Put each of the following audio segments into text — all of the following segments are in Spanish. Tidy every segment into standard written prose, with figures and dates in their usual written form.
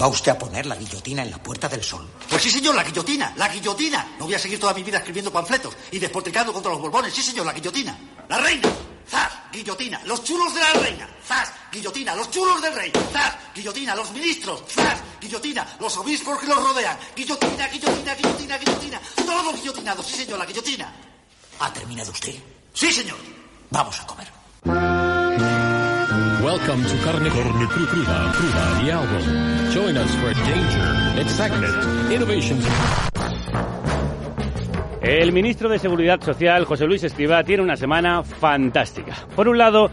¿Va usted a poner la guillotina en la Puerta del Sol? Pues sí, señor, la guillotina, la guillotina. No voy a seguir toda mi vida escribiendo panfletos y despotricando contra los borbones. Sí, señor, la guillotina. La reina, zas, guillotina. Los chulos de la reina, zas, guillotina. Los chulos del rey, zas, guillotina. Los ministros, zas, guillotina. Los obispos que los rodean, guillotina, guillotina, guillotina, guillotina. Todos guillotinados, sí, señor, la guillotina. ¿Ha terminado usted? Sí, señor. Vamos a comer. Welcome to Carne Cruda, the album. Join us for danger, excitement, innovations. El ministro de Seguridad Social, José Luis Escrivá, tiene una semana fantástica. Por un lado,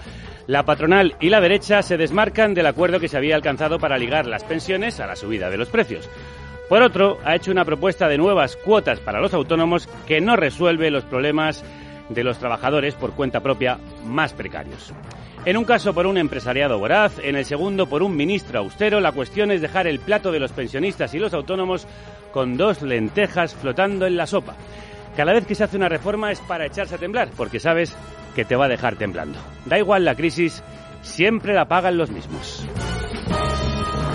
la patronal y la derecha se desmarcan del acuerdo que se había alcanzado para ligar las pensiones a la subida de los precios. Por otro, ha hecho una propuesta de nuevas cuotas para los autónomos que no resuelve los problemas de los trabajadores por cuenta propia más precarios. En un caso por un empresariado voraz, en el segundo por un ministro austero, la cuestión es dejar el plato de los pensionistas y los autónomos con dos lentejas flotando en la sopa. Cada vez que se hace una reforma es para echarse a temblar, porque sabes que te va a dejar temblando. Da igual la crisis, siempre la pagan los mismos.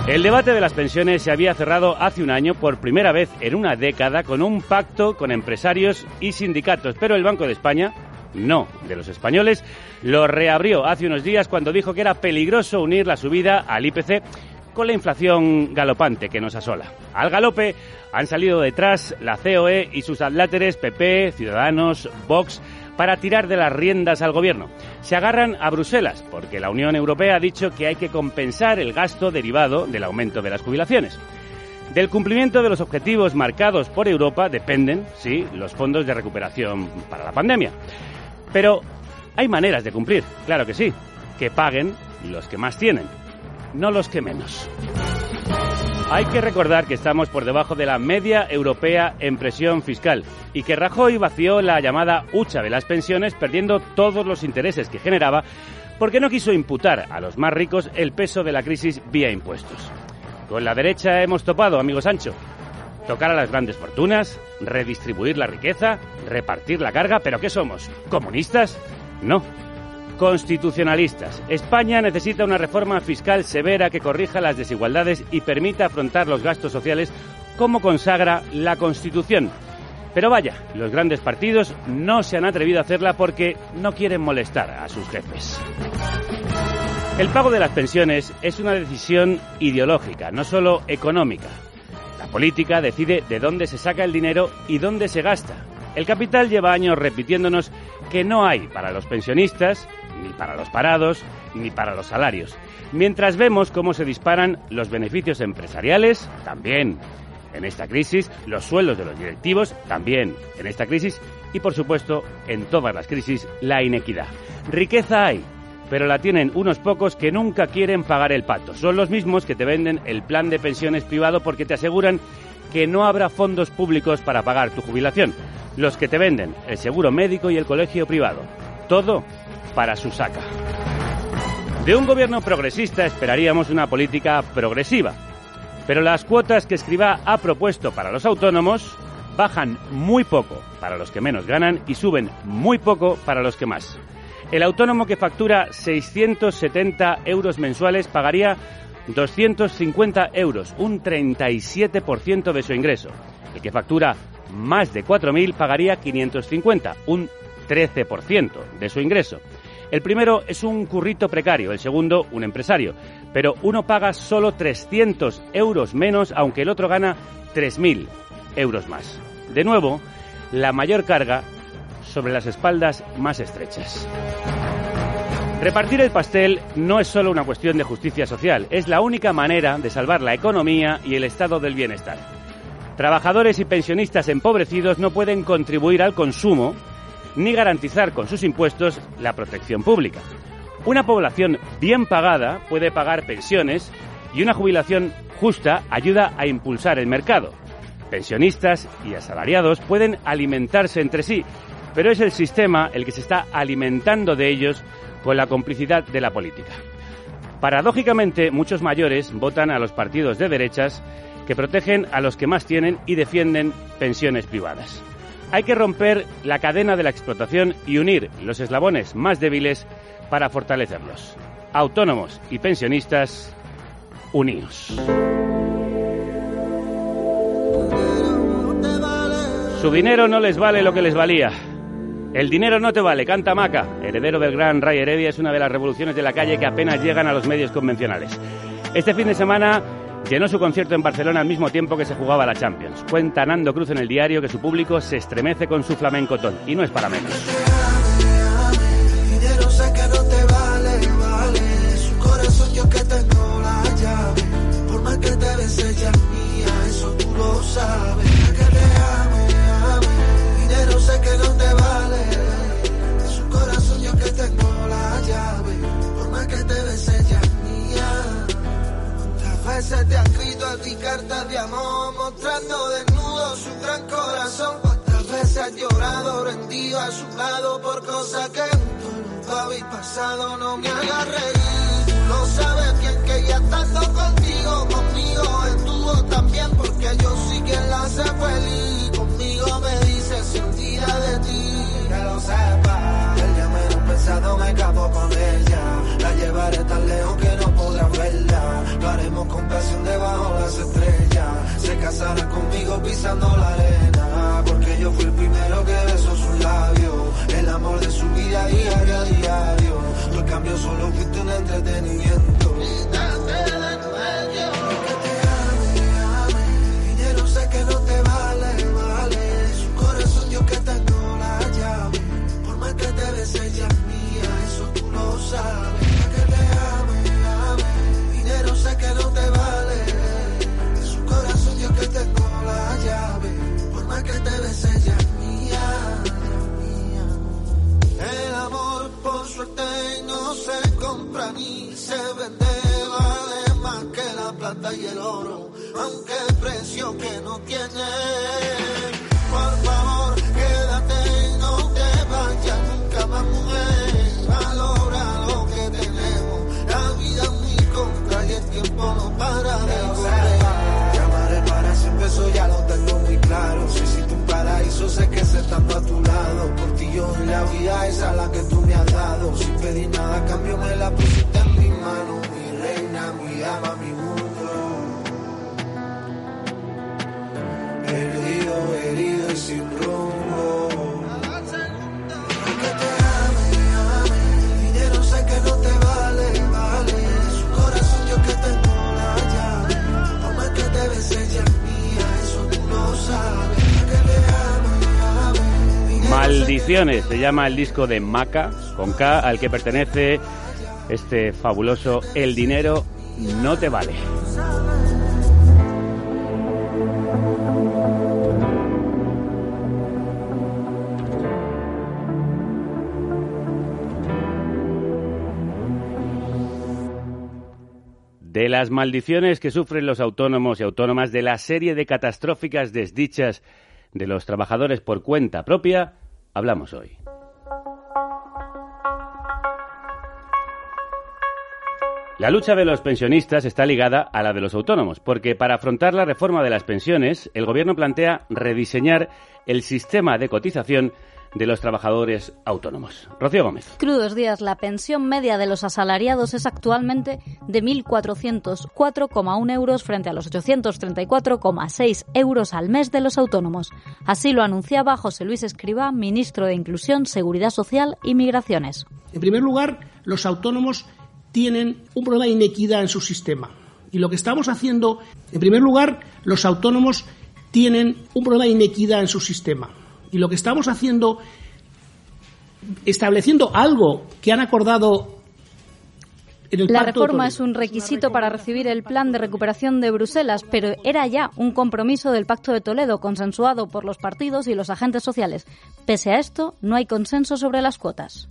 El debate de las pensiones se había cerrado hace un año por primera vez en una década con un pacto con empresarios y sindicatos, pero el Banco de España, no de los españoles, lo reabrió hace unos días cuando dijo que era peligroso unir la subida al IPC con la inflación galopante que nos asola. Al galope han salido detrás la COE y sus adláteres PP, Ciudadanos, Vox, para tirar de las riendas al gobierno. Se agarran a Bruselas porque la Unión Europea ha dicho que hay que compensar el gasto derivado del aumento de las jubilaciones. Del cumplimiento de los objetivos marcados por Europa dependen, sí, los fondos de recuperación para la pandemia. Pero hay maneras de cumplir, claro que sí, que paguen los que más tienen, no los que menos. Hay que recordar que estamos por debajo de la media europea en presión fiscal y que Rajoy vació la llamada hucha de las pensiones perdiendo todos los intereses que generaba porque no quiso imputar a los más ricos el peso de la crisis vía impuestos. Con la derecha hemos topado, amigo Sancho. Tocar a las grandes fortunas, redistribuir la riqueza, repartir la carga, ¿pero qué somos? ¿Comunistas? No. Constitucionalistas. España necesita una reforma fiscal severa que corrija las desigualdades y permita afrontar los gastos sociales como consagra la Constitución. Pero vaya, los grandes partidos no se han atrevido a hacerla porque no quieren molestar a sus jefes. El pago de las pensiones es una decisión ideológica, no solo económica. La política decide de dónde se saca el dinero y dónde se gasta. El capital lleva años repitiéndonos que no hay para los pensionistas, ni para los parados, ni para los salarios. Mientras vemos cómo se disparan los beneficios empresariales, también en esta crisis, los sueldos de los directivos, también en esta crisis, y por supuesto, en todas las crisis, la inequidad. Riqueza hay, pero la tienen unos pocos que nunca quieren pagar el pato. Son los mismos que te venden el plan de pensiones privado porque te aseguran que no habrá fondos públicos para pagar tu jubilación. Los que te venden el seguro médico y el colegio privado. Todo para su saca. De un gobierno progresista esperaríamos una política progresiva. Pero las cuotas que Escrivá ha propuesto para los autónomos bajan muy poco para los que menos ganan y suben muy poco para los que más. El autónomo que factura 670 euros mensuales pagaría 250 euros, un 37% de su ingreso. El que factura más de 4.000 pagaría 550, un 13% de su ingreso. El primero es un currito precario, el segundo un empresario. Pero uno paga solo 300 euros menos, aunque el otro gana 3.000 euros más. De nuevo, la mayor carga sobre las espaldas más estrechas. Repartir el pastel no es solo una cuestión de justicia social, es la única manera de salvar la economía y el estado del bienestar. Trabajadores y pensionistas empobrecidos no pueden contribuir al consumo ni garantizar con sus impuestos la protección pública. Una población bien pagada puede pagar pensiones y una jubilación justa ayuda a impulsar el mercado. Pensionistas y asalariados pueden alimentarse entre sí, pero es el sistema el que se está alimentando de ellos con la complicidad de la política. Paradójicamente, muchos mayores votan a los partidos de derechas que protegen a los que más tienen y defienden pensiones privadas. Hay que romper la cadena de la explotación y unir los eslabones más débiles para fortalecerlos. Autónomos y pensionistas, unidos. Su dinero no les vale lo que les valía. El dinero no te vale, canta Maca. Heredero del gran Ray Heredia, es una de las revoluciones de la calle que apenas llegan a los medios convencionales. Este fin de semana llenó su concierto en Barcelona al mismo tiempo que se jugaba la Champions. Cuenta Nando Cruz en El Diario que su público se estremece con su flamencotón. Y no es para menos. Se te ha escrito a ti cartas de amor mostrando desnudo su gran corazón. ¿Cuántas veces has llorado rendido a su lado por cosas que tú habéis pasado? No me hagas reír, tú lo sabes bien que ya estando contigo, conmigo estuvo también, porque yo sí que la hace feliz. Conmigo me dice se olvida de ti, que lo sepa. El día menos pensado me acabo con ella, la llevaré tan lejos que no podrá verla. Lo haremos con pasión debajo de las estrellas, se casará conmigo pisando la arena, porque yo fui el primero que besó sus labios, el amor de su vida diario a diario. Tú en cambio solo fuiste un entretenimiento. Quítate de nuevo, porque te ame, dinero sé que no te vale, vale su corazón, yo que tengo la llave, por más que te beses ya es mía, eso tú lo sabes. Sé que no te vale, de su corazón yo que tengo la llave, por más que te beses ya es mía. El amor por suerte no se compra ni se vende, vale más que la plata y el oro, aunque el precio que no tiene. Por favor quédate y no te vayas nunca más, mujer, valora lo que tenemos, la vida es muy corta. El tiempo no para de correr. Llamaré para siempre, eso ya lo tengo muy claro. Si existe un paraíso, sé que se estando a tu lado. Por ti yo en la vida, esa la que tú me has dado. Sin pedir nada a cambio, me la pusiste en mi mano. Mi reina, mi ama, mi mundo. Perdido, herido y sin rumbo. Que te ame, ame. Dinero sé que no te vale, vale. Maldiciones se llama el disco de Maca, con K, al que pertenece este fabuloso El dinero no te vale. De las maldiciones que sufren los autónomos y autónomas, de la serie de catastróficas desdichas de los trabajadores por cuenta propia, hablamos hoy. La lucha de los pensionistas está ligada a la de los autónomos, porque para afrontar la reforma de las pensiones, el Gobierno plantea rediseñar el sistema de cotización de los trabajadores autónomos. Rocío Gómez. Crudos días. La pensión media de los asalariados es actualmente de 1.404,1 euros frente a los 834,6 euros al mes de los autónomos. Así lo anunciaba José Luis Escrivá, ministro de Inclusión, Seguridad Social y Migraciones. En primer lugar, los autónomos tienen un problema de inequidad en su sistema. Y lo que estamos haciendo, en primer lugar, los autónomos tienen un problema de inequidad en su sistema. Y lo que estamos haciendo, estableciendo algo que han acordado en el Pacto de Toledo. La reforma es un requisito para recibir el plan de recuperación de Bruselas, pero era ya un compromiso del Pacto de Toledo, consensuado por los partidos y los agentes sociales. Pese a esto, no hay consenso sobre las cuotas.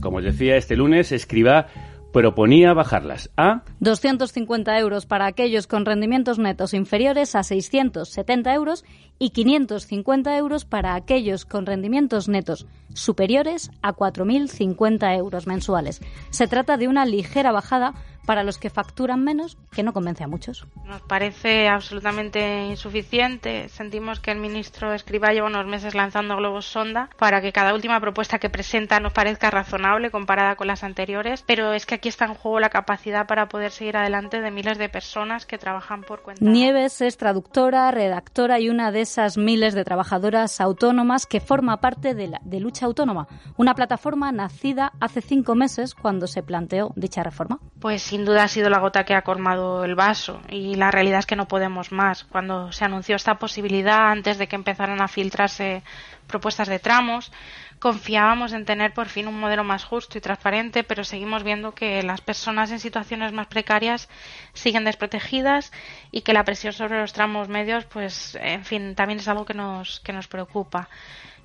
Como decía, este lunes Escrivá proponía bajarlas a 250 euros para aquellos con rendimientos netos inferiores a 670 euros y 550 euros para aquellos con rendimientos netos superiores a 4.050 euros mensuales. Se trata de una ligera bajada para los que facturan menos, que no convence a muchos. Nos parece absolutamente insuficiente. Sentimos que el ministro Escrivá lleva unos meses lanzando globos sonda para que cada última propuesta que presenta nos parezca razonable comparada con las anteriores, pero es que aquí está en juego la capacidad para poder seguir adelante de miles de personas que trabajan por cuenta. Nieves es traductora, redactora y una de esas miles de trabajadoras autónomas que forma parte de Lucha Autónoma, una plataforma nacida hace 5 meses cuando se planteó dicha reforma. Pues sin duda ha sido la gota que ha colmado el vaso y la realidad es que no podemos más. Cuando se anunció esta posibilidad, antes de que empezaran a filtrarse propuestas de tramos, confiábamos en tener por fin un modelo más justo y transparente, pero seguimos viendo que las personas en situaciones más precarias siguen desprotegidas y que la presión sobre los tramos medios, pues en fin, también es algo que nos preocupa.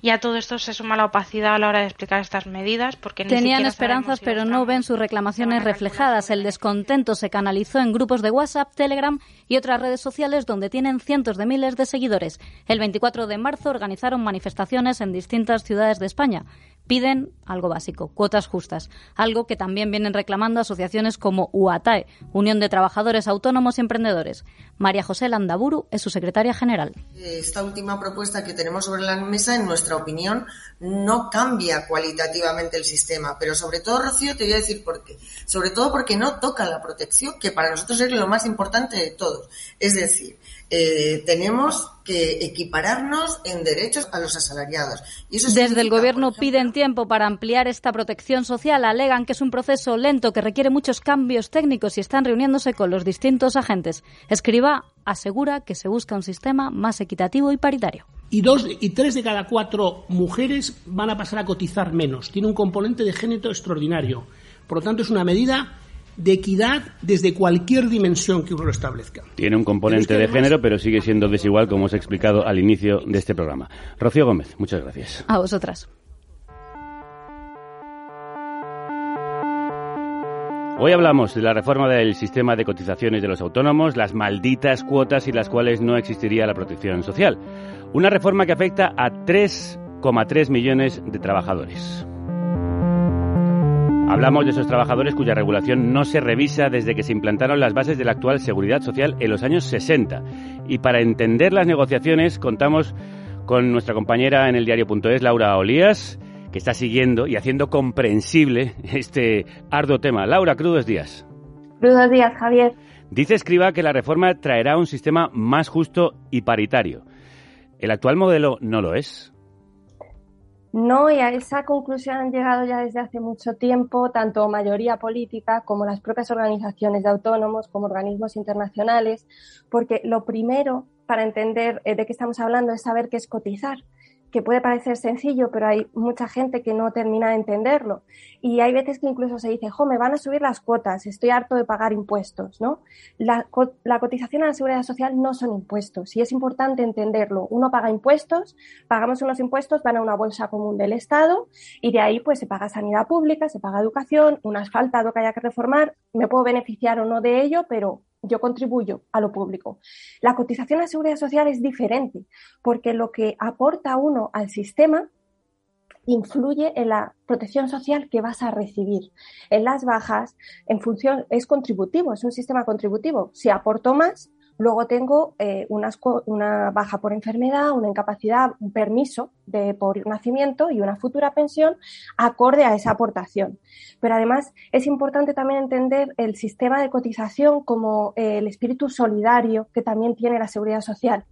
Y a todo esto se suma la opacidad a la hora de explicar estas medidas, porque tenían esperanzas, pero no ven sus reclamaciones reflejadas. El descontento se canalizó en grupos de WhatsApp, Telegram y otras redes sociales donde tienen cientos de miles de seguidores. El 24 de marzo organizaron manifestaciones en distintas ciudades de España. Piden algo básico, cuotas justas, algo que también vienen reclamando asociaciones como UATAE, Unión de Trabajadores Autónomos y Emprendedores. María José Landaburu es su secretaria general. Esta última propuesta que tenemos sobre la mesa, en nuestra opinión, no cambia cualitativamente el sistema, pero sobre todo, Rocío, te voy a decir por qué. Sobre todo porque no toca la protección, que para nosotros es lo más importante de todos. Es decir, tenemos que equipararnos en derechos a los asalariados. Y eso desde el Gobierno piden tiempo para ampliar esta protección social. Alegan que es un proceso lento que requiere muchos cambios técnicos y están reuniéndose con los distintos agentes. Escrivá asegura que se busca un sistema más equitativo y paritario. Y 2 y 3 de cada 4 mujeres van a pasar a cotizar menos. Tiene un componente de género extraordinario. Por lo tanto, es una medida de equidad desde cualquier dimensión que uno lo establezca. Tiene un componente de género, pero sigue siendo desigual, como os he explicado al inicio de este programa. Rocío Gómez, muchas gracias. A vosotras. Hoy hablamos de la reforma del sistema de cotizaciones de los autónomos, las malditas cuotas sin las cuales no existiría la protección social. Una reforma que afecta a 3,3 millones de trabajadores. Hablamos de esos trabajadores cuya regulación no se revisa desde que se implantaron las bases de la actual Seguridad Social en los años 60. Y para entender las negociaciones contamos con nuestra compañera en el diario.es, Laura Olías, que está siguiendo y haciendo comprensible este arduo tema. Laura, crudos días. Crudos días, Javier. Dice Escrivá que la reforma traerá un sistema más justo y paritario. ¿El actual modelo no lo es? No, y a esa conclusión han llegado ya desde hace mucho tiempo tanto mayoría política como las propias organizaciones de autónomos, como organismos internacionales, porque lo primero para entender de qué estamos hablando es saber qué es cotizar, que puede parecer sencillo, pero hay mucha gente que no termina de entenderlo. Y hay veces que incluso se dice, me van a subir las cuotas, estoy harto de pagar impuestos, ¿no? La cotización a la seguridad social no son impuestos y es importante entenderlo. Uno paga impuestos, pagamos unos impuestos, van a una bolsa común del Estado y de ahí pues se paga sanidad pública, se paga educación, un asfaltado que haya que reformar, me puedo beneficiar o no de ello, pero yo contribuyo a lo público. La cotización a la seguridad social es diferente porque lo que aporta uno al sistema influye en la protección social que vas a recibir. En las bajas, en función, es contributivo, es un sistema contributivo. Si aporto más, luego tengo una baja por enfermedad, una incapacidad, un permiso por nacimiento y una futura pensión acorde a esa aportación. Pero además es importante también entender el sistema de cotización como el espíritu solidario que también tiene la seguridad social.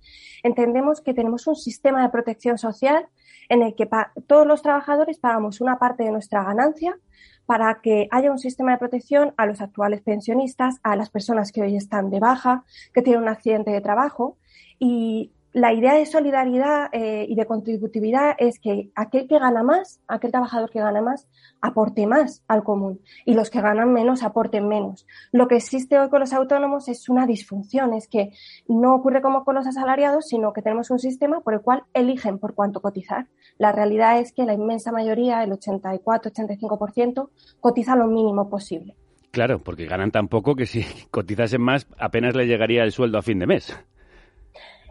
Entendemos que tenemos un sistema de protección social en el que todos los trabajadores pagamos una parte de nuestra ganancia para que haya un sistema de protección a los actuales pensionistas, a las personas que hoy están de baja, que tienen un accidente de trabajo. Y la idea de solidaridad y de contributividad es que aquel que gana más, aquel trabajador que gana más, aporte más al común y los que ganan menos aporten menos. Lo que existe hoy con los autónomos es una disfunción, es que no ocurre como con los asalariados, sino que tenemos un sistema por el cual eligen por cuánto cotizar. La realidad es que la inmensa mayoría, el 84-85%, cotiza lo mínimo posible. Claro, porque ganan tan poco que si cotizasen más apenas les llegaría el sueldo a fin de mes.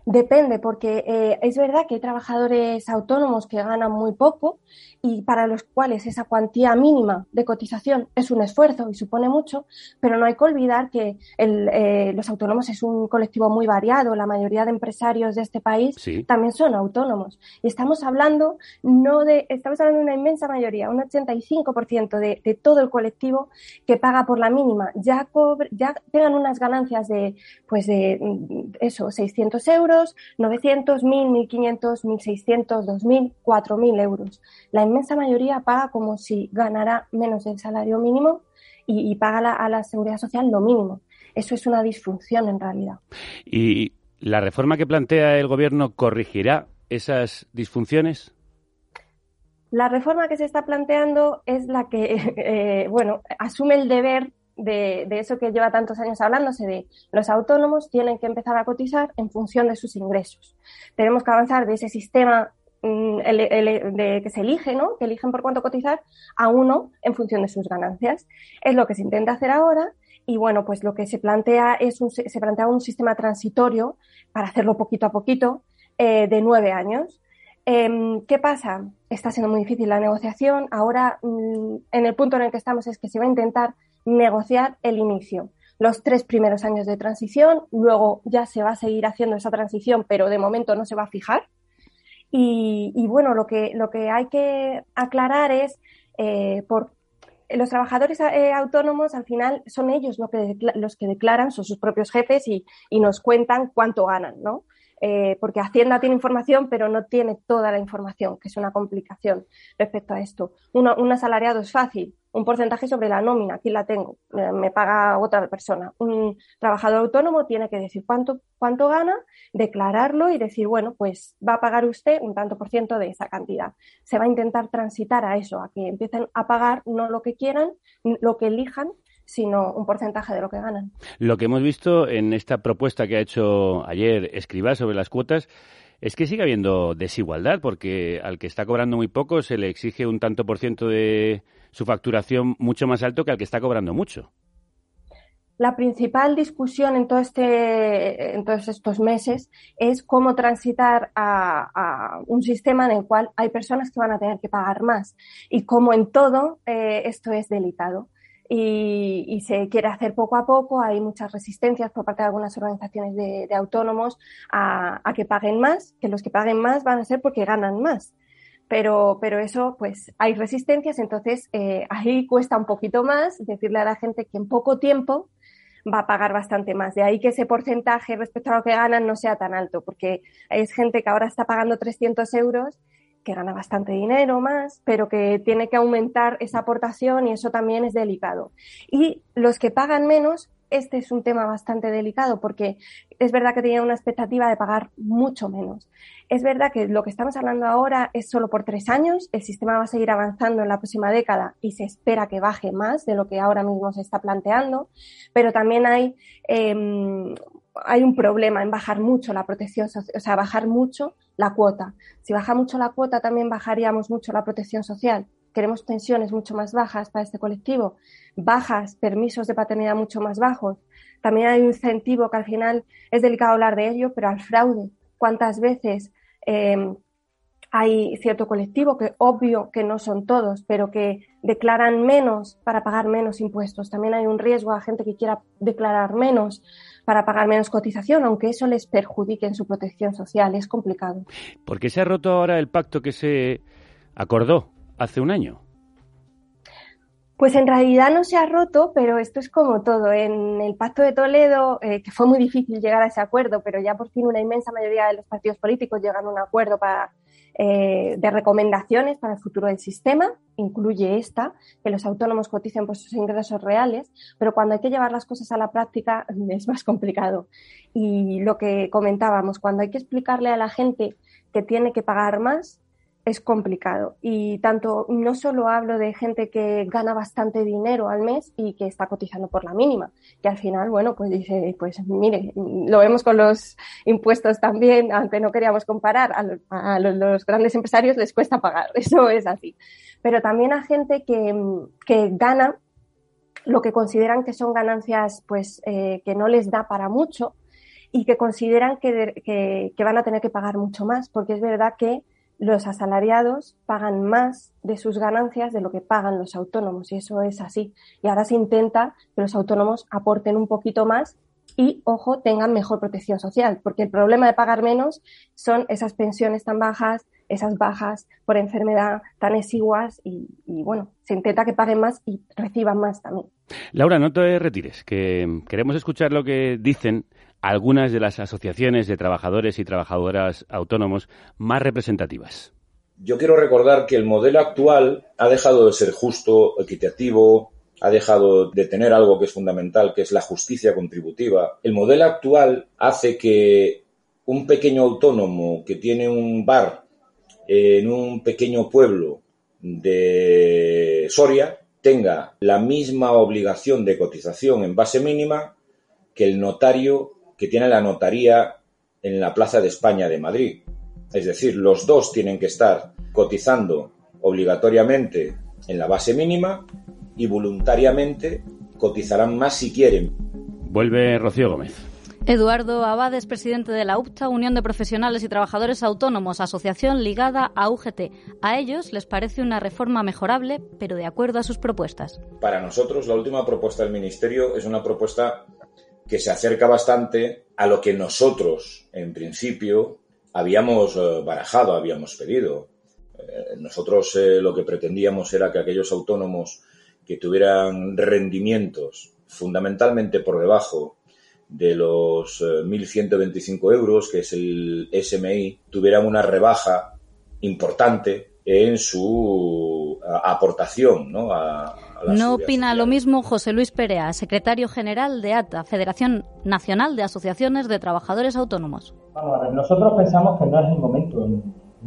Depende, porque es verdad que hay trabajadores autónomos que ganan muy poco y para los cuales esa cuantía mínima de cotización es un esfuerzo y supone mucho, pero no hay que olvidar que los autónomos es un colectivo muy variado. La mayoría de empresarios de este país sí. también son autónomos y estamos hablando de una inmensa mayoría, un 85% de todo el colectivo que paga por la mínima. Ya tengan unas ganancias de 600 euros, 900, 1.000, 1.500, 1.600, 2.000, 4.000 euros. La inmensa mayoría paga como si ganara menos del salario mínimo y paga a la seguridad social lo mínimo. Eso es una disfunción en realidad. ¿Y la reforma que plantea el Gobierno corregirá esas disfunciones? La reforma que se está planteando es la que asume el deber de eso que lleva tantos años hablándose de los autónomos tienen que empezar a cotizar en función de sus ingresos. Tenemos que avanzar de ese sistema que se elige, ¿no? Que eligen por cuánto cotizar, a uno en función de sus ganancias. Es lo que se intenta hacer ahora y bueno, pues lo que se plantea es un sistema transitorio para hacerlo poquito a poquito de 9 años. ¿Qué pasa? Está siendo muy difícil la negociación. Ahora en el punto en el que estamos es que se va a intentar negociar el inicio, los 3 primeros años de transición, luego ya se va a seguir haciendo esa transición, pero de momento no se va a fijar. Y bueno, lo que hay que aclarar es los trabajadores autónomos al final son ellos los que declaran, son sus propios jefes y nos cuentan cuánto ganan, ¿no? Porque Hacienda tiene información, pero no tiene toda la información, que es una complicación respecto a esto. Un asalariado es fácil, un porcentaje sobre la nómina, aquí la tengo, me paga otra persona. Un trabajador autónomo tiene que decir cuánto gana, declararlo y decir, bueno, pues va a pagar usted un tanto por ciento de esa cantidad. Se va a intentar transitar a eso, a que empiecen a pagar no lo que quieran, lo que elijan, sino un porcentaje de lo que ganan. Lo que hemos visto en esta propuesta que ha hecho ayer Escrivá sobre las cuotas es que sigue habiendo desigualdad, porque al que está cobrando muy poco se le exige un tanto por ciento de su facturación mucho más alto que al que está cobrando mucho. La principal discusión en todos estos meses es cómo transitar a un sistema en el cual hay personas que van a tener que pagar más y cómo en todo esto es delicado. Y se quiere hacer poco a poco, hay muchas resistencias por parte de algunas organizaciones de autónomos a que paguen más, que los que paguen más van a ser porque ganan más. Pero eso, pues hay resistencias, entonces ahí cuesta un poquito más decirle a la gente que en poco tiempo va a pagar bastante más. De ahí que ese porcentaje respecto a lo que ganan no sea tan alto, porque es gente que ahora está pagando 300 euros que gana bastante dinero más, pero que tiene que aumentar esa aportación y eso también es delicado. Y los que pagan menos, este es un tema bastante delicado porque es verdad que tenían una expectativa de pagar mucho menos. Es verdad que lo que estamos hablando ahora es solo por 3 años, el sistema va a seguir avanzando en la próxima década y se espera que baje más de lo que ahora mismo se está planteando, pero también hay un problema en bajar mucho la protección social, o sea, bajar mucho la cuota. Si baja mucho la cuota, también bajaríamos mucho la protección social. Queremos pensiones mucho más bajas para este colectivo, bajas, permisos de paternidad mucho más bajos. También hay un incentivo que al final es delicado hablar de ello, pero al fraude. ¿Cuántas veces hay cierto colectivo que obvio que no son todos, pero que declaran menos para pagar menos impuestos? También hay un riesgo a gente que quiera declarar menos para pagar menos cotización, aunque eso les perjudique en su protección social. Es complicado. ¿Por qué se ha roto ahora el pacto que se acordó hace un año? Pues en realidad no se ha roto, pero esto es como todo. En el Pacto de Toledo, que fue muy difícil llegar a ese acuerdo, pero ya por fin una inmensa mayoría de los partidos políticos llegan a un acuerdo de recomendaciones para el futuro del sistema, incluye esta, que los autónomos coticen por sus ingresos reales, pero cuando hay que llevar las cosas a la práctica es más complicado. Y lo que comentábamos, cuando hay que explicarle a la gente que tiene que pagar más, es complicado. Y tanto, no solo hablo de gente que gana bastante dinero al mes y que está cotizando por la mínima, que al final, bueno, pues dice, pues mire, lo vemos con los impuestos también, aunque no queríamos comparar, a los grandes empresarios les cuesta pagar, eso es así. Pero también a gente que gana lo que consideran que son ganancias, pues que no les da para mucho, y que consideran que van a tener que pagar mucho más, porque es verdad que los asalariados pagan más de sus ganancias de lo que pagan los autónomos, y eso es así. Y ahora se intenta que los autónomos aporten un poquito más y, ojo, tengan mejor protección social, porque el problema de pagar menos son esas pensiones tan bajas, esas bajas por enfermedad tan exiguas y bueno, se intenta que paguen más y reciban más también. Laura, no te retires, que queremos escuchar lo que dicen algunas de las asociaciones de trabajadores y trabajadoras autónomos más representativas. Yo quiero recordar que el modelo actual ha dejado de ser justo, equitativo, ha dejado de tener algo que es fundamental, que es la justicia contributiva. El modelo actual hace que un pequeño autónomo que tiene un bar en un pequeño pueblo de Soria tenga la misma obligación de cotización en base mínima que el notario que tiene la notaría en la Plaza de España de Madrid. Es decir, los dos tienen que estar cotizando obligatoriamente en la base mínima y voluntariamente cotizarán más si quieren. Vuelve Rocío Gómez. Eduardo Abades, presidente de la UPTA, Unión de Profesionales y Trabajadores Autónomos, asociación ligada a UGT. A ellos les parece una reforma mejorable, pero de acuerdo a sus propuestas. Para nosotros, la última propuesta del Ministerio es una propuesta que se acerca bastante a lo que nosotros, en principio, habíamos barajado, habíamos pedido. Nosotros lo que pretendíamos era que aquellos autónomos que tuvieran rendimientos fundamentalmente por debajo de los 1.125 euros, que es el SMI, tuvieran una rebaja importante en su aportación, ¿no?, a la No opina social. Lo mismo José Luis Perea, secretario general de ATA, Federación Nacional de Asociaciones de Trabajadores Autónomos. Vamos a ver, nosotros pensamos que no es el momento, ni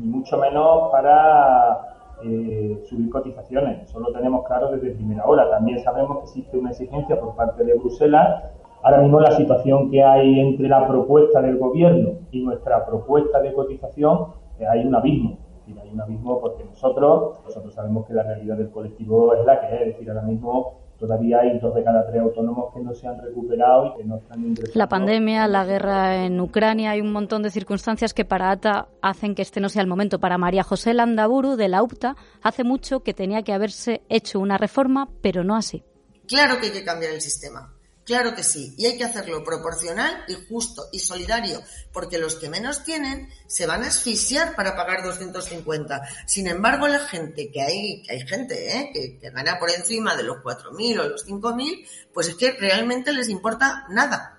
mucho menos para subir cotizaciones. Eso lo tenemos claro desde primera hora. También sabemos que existe una exigencia por parte de Bruselas. Ahora mismo la situación que hay entre la propuesta del Gobierno y nuestra propuesta de cotización, hay un abismo. Es decir, hay un abismo porque nosotros sabemos que la realidad del colectivo es la que es. Es decir, ahora mismo todavía hay 2 de cada 3 autónomos que no se han recuperado y que no están ingresando. La pandemia, la guerra en Ucrania, hay un montón de circunstancias que para ATA hacen que este no sea el momento. Para María José Landaburu, de la UPTA, hace mucho que tenía que haberse hecho una reforma, pero no así. Claro que hay que cambiar el sistema, claro que sí. Y hay que hacerlo proporcional y justo y solidario, porque los que menos tienen se van a asfixiar para pagar 250. Sin embargo, la gente, que hay gente que gana por encima de los 4.000 o los 5.000, pues es que realmente les importa nada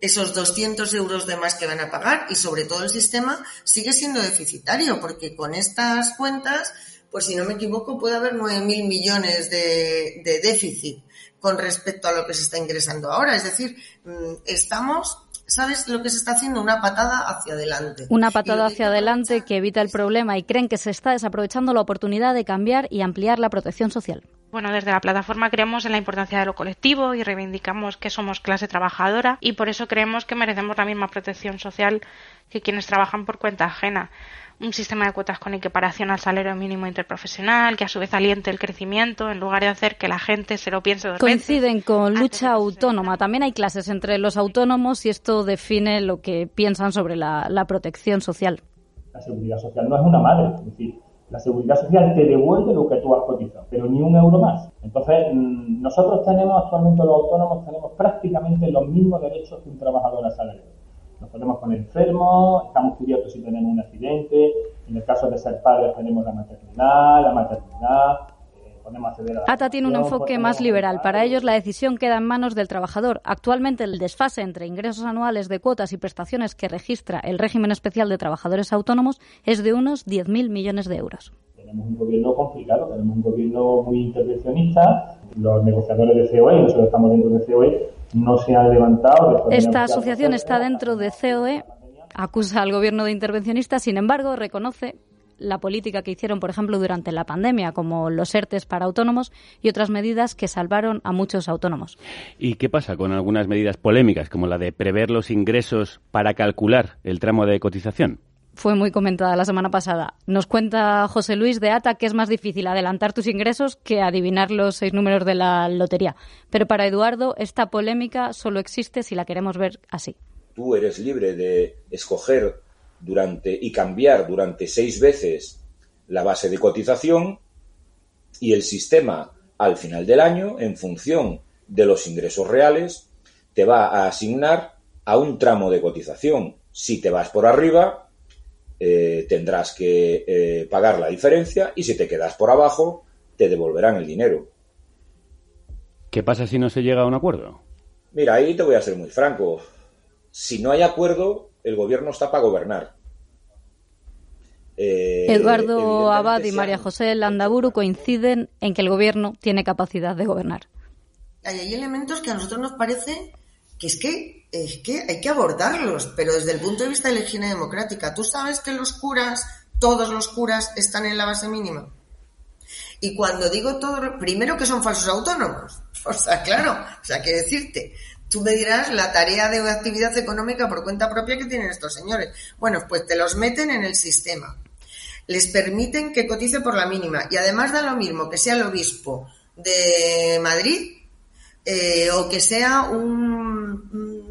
esos 200 euros de más que van a pagar. Y sobre todo el sistema sigue siendo deficitario, porque con estas cuentas, pues si no me equivoco, puede haber 9.000 millones de déficit con respecto a lo que se está ingresando ahora. Es decir, estamos, ¿sabes lo que se está haciendo? Una patada hacia adelante. Una patada hacia adelante que evita el problema, y creen que se está desaprovechando la oportunidad de cambiar y ampliar la protección social. Bueno, desde la plataforma creemos en la importancia de lo colectivo y reivindicamos que somos clase trabajadora, y por eso creemos que merecemos la misma protección social que quienes trabajan por cuenta ajena. Un sistema de cuotas con equiparación al salario mínimo interprofesional, que a su vez aliente el crecimiento, en lugar de hacer que la gente se lo piense 2 veces. Coinciden con Lucha Autónoma. También hay clases entre los autónomos y esto define lo que piensan sobre la protección social. La seguridad social no es una madre, es decir, la seguridad social te devuelve lo que tú has cotizado, pero ni un euro más. Entonces, nosotros tenemos, actualmente los autónomos, tenemos prácticamente los mismos derechos que un trabajador asalariado. Nos podemos poner enfermos, estamos cubiertos si tenemos un accidente, en el caso de ser padres tenemos la maternidad, podemos acceder a... ATA tiene un enfoque más liberal. Para ellos la decisión queda en manos del trabajador. Actualmente el desfase entre ingresos anuales de cuotas y prestaciones que registra el régimen especial de trabajadores autónomos es de unos 10.000 millones de euros. Tenemos un gobierno complicado, tenemos un gobierno muy intervencionista. Los negociadores de COE, nosotros estamos dentro de COE, no se han levantado. Esta asociación está dentro de COE, acusa al gobierno de intervencionista, sin embargo, reconoce la política que hicieron, por ejemplo, durante la pandemia, como los ERTEs para autónomos y otras medidas que salvaron a muchos autónomos. ¿Y qué pasa con algunas medidas polémicas, como la de prever los ingresos para calcular el tramo de cotización? Fue muy comentada la semana pasada. Nos cuenta José Luis de ATA que es más difícil adelantar tus ingresos que adivinar los 6 números de la lotería. Pero para Eduardo, esta polémica solo existe si la queremos ver así. tú eres libre de escoger y cambiar durante 6 veces la base de cotización, y el sistema al final del año, en función de los ingresos reales, te va a asignar a un tramo de cotización. Si te vas por arriba, tendrás que pagar la diferencia, y si te quedas por abajo, te devolverán el dinero. ¿Qué pasa si no se llega a un acuerdo? Mira, ahí te voy a ser muy franco. Si no hay acuerdo, el gobierno está para gobernar. Eduardo Abades y María José Landaburu coinciden en que el gobierno tiene capacidad de gobernar. Hay elementos que a nosotros nos parece que es que hay que abordarlos, pero desde el punto de vista de la higiene democrática. ¿Tú sabes que los curas, todos los curas, están en la base mínima? Y cuando digo todo, primero que son falsos autónomos. O sea, claro, o sea, qué decirte. Tú me dirás la tarea de actividad económica por cuenta propia que tienen estos señores. Bueno, pues te los meten en el sistema. Les permiten que cotice por la mínima. Y además da lo mismo que sea el obispo de Madrid o que sea un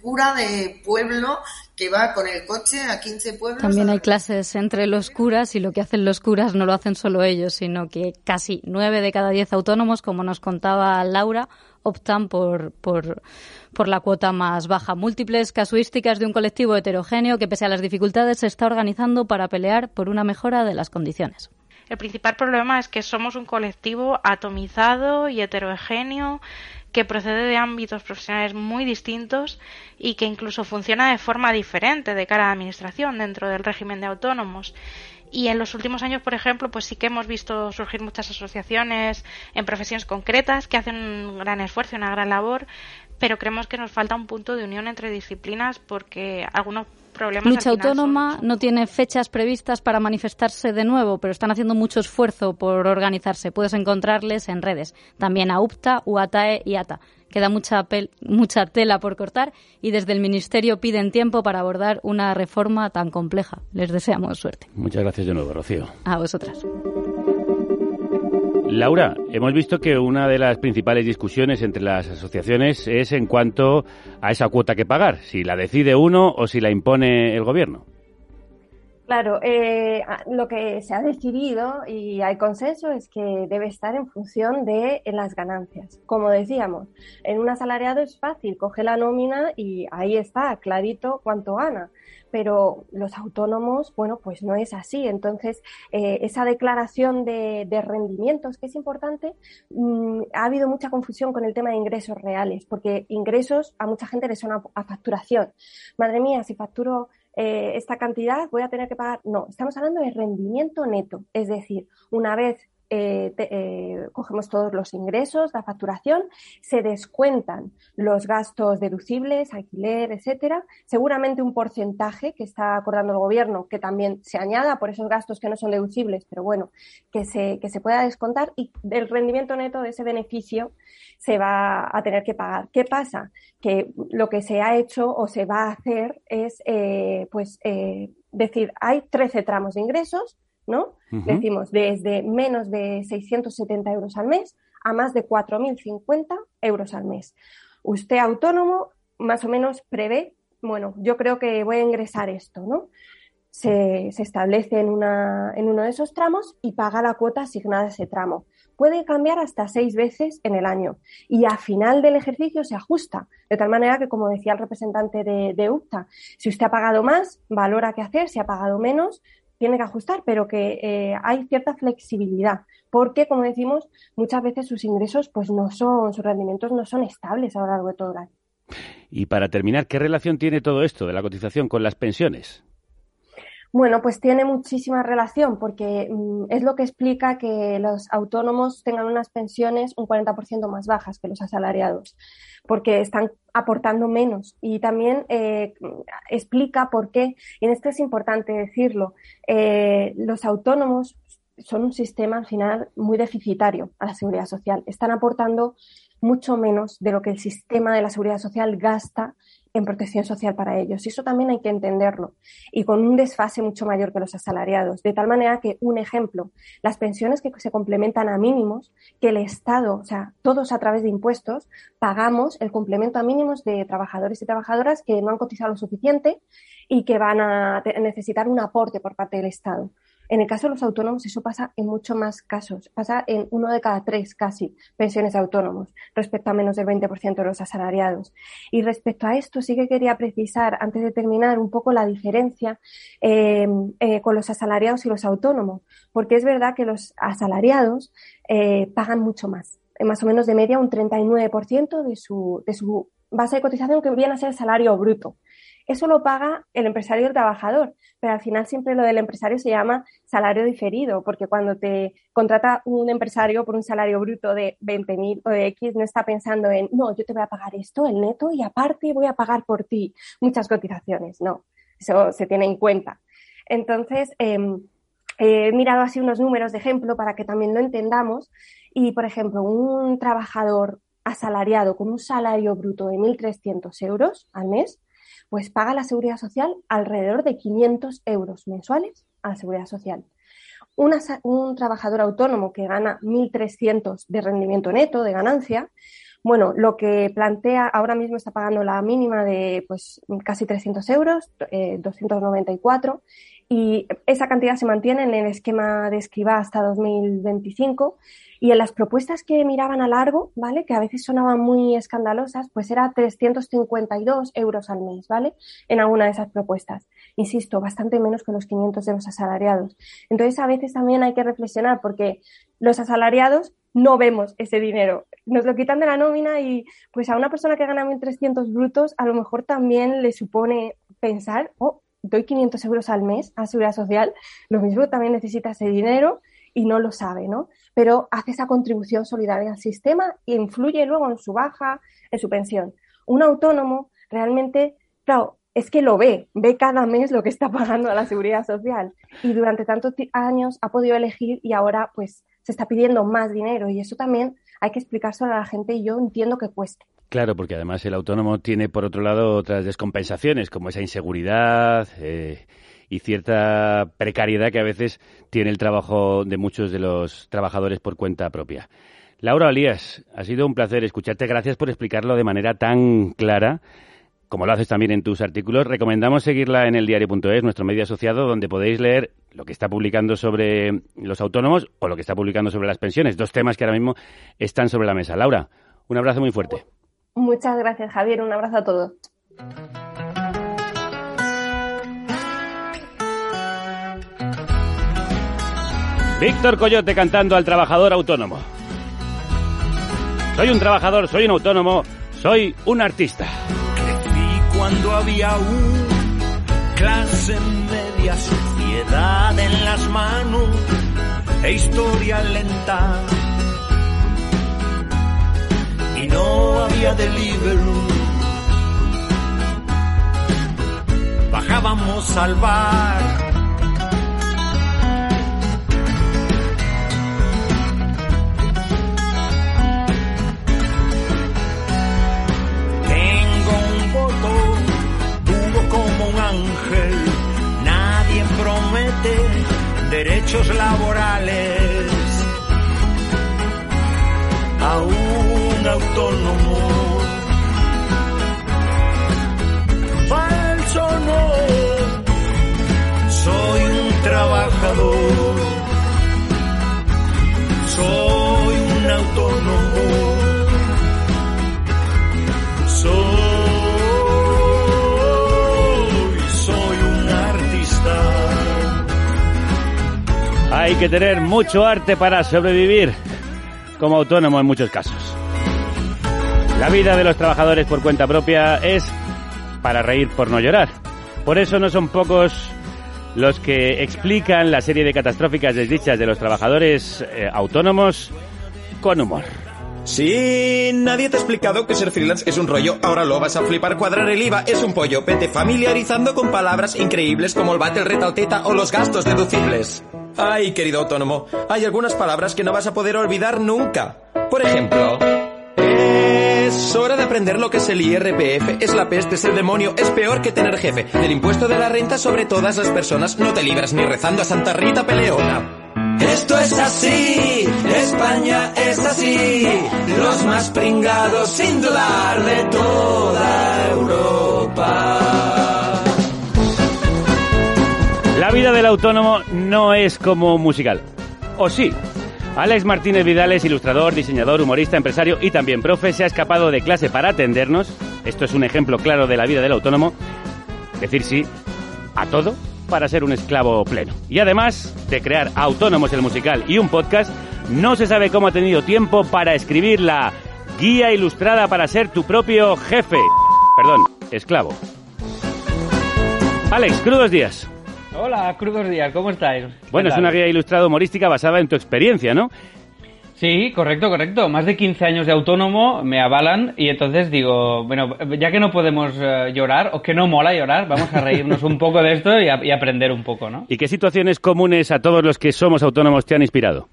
cura de pueblo que va con el coche a 15 pueblos. También hay clases entre los curas, y lo que hacen los curas no lo hacen solo ellos, sino que casi 9 de cada 10 autónomos, como nos contaba Laura, optan por la cuota más baja. Múltiples casuísticas de un colectivo heterogéneo que, pese a las dificultades, se está organizando para pelear por una mejora de las condiciones. El principal problema es que somos un colectivo atomizado y heterogéneo que procede de ámbitos profesionales muy distintos y que incluso funciona de forma diferente de cara a la administración dentro del régimen de autónomos. Y en los últimos años, por ejemplo, pues sí que hemos visto surgir muchas asociaciones en profesiones concretas que hacen un gran esfuerzo y una gran labor, pero creemos que nos falta un punto de unión entre disciplinas porque algunos problemas... Lucha Autónoma no tiene fechas previstas para manifestarse de nuevo, pero están haciendo mucho esfuerzo por organizarse. Puedes encontrarles en redes, también a UPTA, UATAE y ATA. Queda mucha tela por cortar y desde el Ministerio piden tiempo para abordar una reforma tan compleja. Les deseamos suerte. Muchas gracias de nuevo, Rocío. A vosotras. Laura, hemos visto que una de las principales discusiones entre las asociaciones es en cuanto a esa cuota que pagar, si la decide uno o si la impone el gobierno. Claro, lo que se ha decidido y hay consenso es que debe estar en función de las ganancias. Como decíamos, en un asalariado es fácil, coge la nómina y ahí está, clarito cuánto gana. Pero los autónomos, bueno, pues no es así. Entonces, esa declaración de rendimientos, que es importante, ha habido mucha confusión con el tema de ingresos reales, porque ingresos a mucha gente le son a facturación. Madre mía, si facturo esta cantidad voy a tener que pagar. No, estamos hablando de rendimiento neto, es decir, una vez cogemos todos los ingresos, la facturación, se descuentan los gastos deducibles, alquiler, etcétera, seguramente un porcentaje que está acordando el gobierno que también se añada por esos gastos que no son deducibles, pero bueno, que se pueda descontar, y del rendimiento neto de ese beneficio se va a tener que pagar. ¿Qué pasa? Que lo que se ha hecho o se va a hacer es decir, hay 13 tramos de ingresos, ¿no? Uh-huh. Decimos desde menos de 670 euros al mes a más de 4.050 euros al mes. Usted autónomo más o menos prevé, bueno, yo creo que voy a ingresar esto, ¿no? Se establece en uno de esos tramos y paga la cuota asignada a ese tramo. Puede cambiar hasta 6 veces en el año y al final del ejercicio se ajusta, de tal manera que, como decía el representante de UPTA, si usted ha pagado más, valora qué hacer, si ha pagado menos, tiene que ajustar, pero que hay cierta flexibilidad, porque, como decimos, muchas veces sus ingresos, pues sus rendimientos no son estables a lo largo de todo el año. Y para terminar, ¿qué relación tiene todo esto de la cotización con las pensiones? Bueno, pues tiene muchísima relación, porque es lo que explica que los autónomos tengan unas pensiones un 40% más bajas que los asalariados, porque están aportando menos, y también explica por qué, y en esto es importante decirlo, los autónomos son un sistema al final muy deficitario a la seguridad social, están aportando mucho menos de lo que el sistema de la seguridad social gasta en protección social para ellos. Y eso también hay que entenderlo, y con un desfase mucho mayor que los asalariados. De tal manera que, un ejemplo, las pensiones que se complementan a mínimos, que el Estado, o sea, todos a través de impuestos, pagamos el complemento a mínimos de trabajadores y trabajadoras que no han cotizado lo suficiente y que van a necesitar un aporte por parte del Estado. En el caso de los autónomos eso pasa en muchos más casos, pasa en 1 de cada 3 casi pensiones de autónomos, respecto a menos del 20% de los asalariados. Y respecto a esto sí que quería precisar, antes de terminar, un poco la diferencia con los asalariados y los autónomos, porque es verdad que los asalariados pagan mucho más, más o menos de media un 39% de su base de cotización, que viene a ser el salario bruto. Eso lo paga el empresario y el trabajador, pero al final siempre lo del empresario se llama salario diferido, porque cuando te contrata un empresario por un salario bruto de 20.000 o de X, no está pensando en, no, yo te voy a pagar esto, el neto, y aparte voy a pagar por ti muchas cotizaciones. No, eso se tiene en cuenta. Entonces, he mirado así unos números de ejemplo para que también lo entendamos. Y, por ejemplo, un trabajador asalariado con un salario bruto de 1.300 euros al mes, pues paga la seguridad social alrededor de 500 euros mensuales a la seguridad social. Un trabajador autónomo que gana 1.300 de rendimiento neto, de ganancia, bueno, lo que plantea ahora mismo está pagando la mínima de pues casi 300 euros, 294, y esa cantidad se mantiene en el esquema de Escrivá hasta 2025, y en las propuestas que miraban a largo, ¿vale?, que a veces sonaban muy escandalosas, pues era 352 euros al mes, ¿vale?, en alguna de esas propuestas. Insisto, bastante menos que los 500 de los asalariados. Entonces, a veces también hay que reflexionar, porque los asalariados no vemos ese dinero. Nos lo quitan de la nómina y, pues, a una persona que gana 1.300 brutos, a lo mejor también le supone pensar, oh, doy 500 euros al mes a seguridad social, lo mismo también necesita ese dinero y no lo sabe, ¿no? Pero hace esa contribución solidaria al sistema y influye luego en su baja, en su pensión. Un autónomo realmente, claro, es que lo ve cada mes lo que está pagando a la seguridad social, y durante tantos años ha podido elegir, y ahora pues se está pidiendo más dinero, y eso también hay que explicárselo a la gente, y yo entiendo que cueste. Claro, porque además el autónomo tiene, por otro lado, otras descompensaciones, como esa inseguridad y cierta precariedad que a veces tiene el trabajo de muchos de los trabajadores por cuenta propia. Laura Olías, ha sido un placer escucharte. Gracias por explicarlo de manera tan clara, como lo haces también en tus artículos. Recomendamos seguirla en eldiario.es, nuestro medio asociado, donde podéis leer lo que está publicando sobre los autónomos o lo que está publicando sobre las pensiones. Dos temas que ahora mismo están sobre la mesa. Laura, un abrazo muy fuerte. Muchas gracias, Javier. Un abrazo a todos. Víctor Coyote cantando al trabajador autónomo. Soy un trabajador, soy un autónomo, soy un artista. Crecí cuando había una clase media, suciedad en las manos e historia lenta. Y no había Deliveroo. Bajábamos al bar. Tengo un voto duro como un ángel. Nadie promete derechos laborales. Aún autónomo, falso no, soy un trabajador, soy un autónomo, soy un artista. Hay que tener mucho arte para sobrevivir como autónomo en muchos casos. La vida de los trabajadores por cuenta propia es para reír por no llorar. Por eso no son pocos los que explican la serie de catastróficas desdichas de los trabajadores autónomos con humor. Sí, nadie te ha explicado que ser freelance es un rollo. Ahora lo vas a flipar, cuadrar el IVA es un pollo. Vete familiarizando con palabras increíbles como el VAT, el reta al teta o los gastos deducibles. Ay, querido autónomo, hay algunas palabras que no vas a poder olvidar nunca. Por ejemplo, hora de aprender lo que es el IRPF. Es la peste, es el demonio, es peor que tener jefe. Del impuesto de la renta sobre todas las personas no te libras ni rezando a Santa Rita Peleona. Esto es así, España es así, los más pringados sin dudar de toda Europa. La vida del autónomo no es como musical. ¿O sí? Alex Martínez Vidal es ilustrador, diseñador, humorista, empresario y también profe. Se ha escapado de clase para atendernos. Esto es un ejemplo claro de la vida del autónomo. Decir sí a todo para ser un esclavo pleno. Y además de crear Autónomos el Musical y un podcast, no se sabe cómo ha tenido tiempo para escribir la guía ilustrada para ser tu propio jefe. Perdón, esclavo. Alex, crudos días. Hola, crudos días, ¿cómo estáis? Bueno, es una guía ilustrada humorística basada en tu experiencia, ¿no? Sí, correcto, correcto. Más de 15 años de autónomo me avalan y entonces digo, bueno, ya que no podemos llorar, o que no mola llorar, vamos a reírnos un poco de esto y aprender un poco, ¿no? ¿Y qué situaciones comunes a todos los que somos autónomos te han inspirado?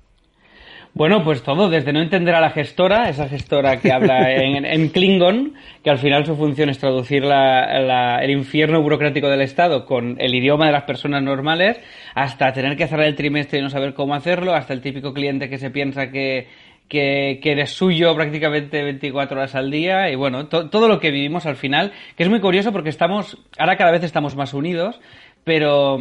Bueno, pues todo, desde no entender a la gestora, esa gestora que habla en Klingon, que al final su función es traducir el infierno burocrático del Estado con el idioma de las personas normales, hasta tener que cerrar el trimestre y no saber cómo hacerlo, hasta el típico cliente que se piensa que eres suyo prácticamente 24 horas al día, y bueno, todo lo que vivimos al final, que es muy curioso porque ahora cada vez estamos más unidos, pero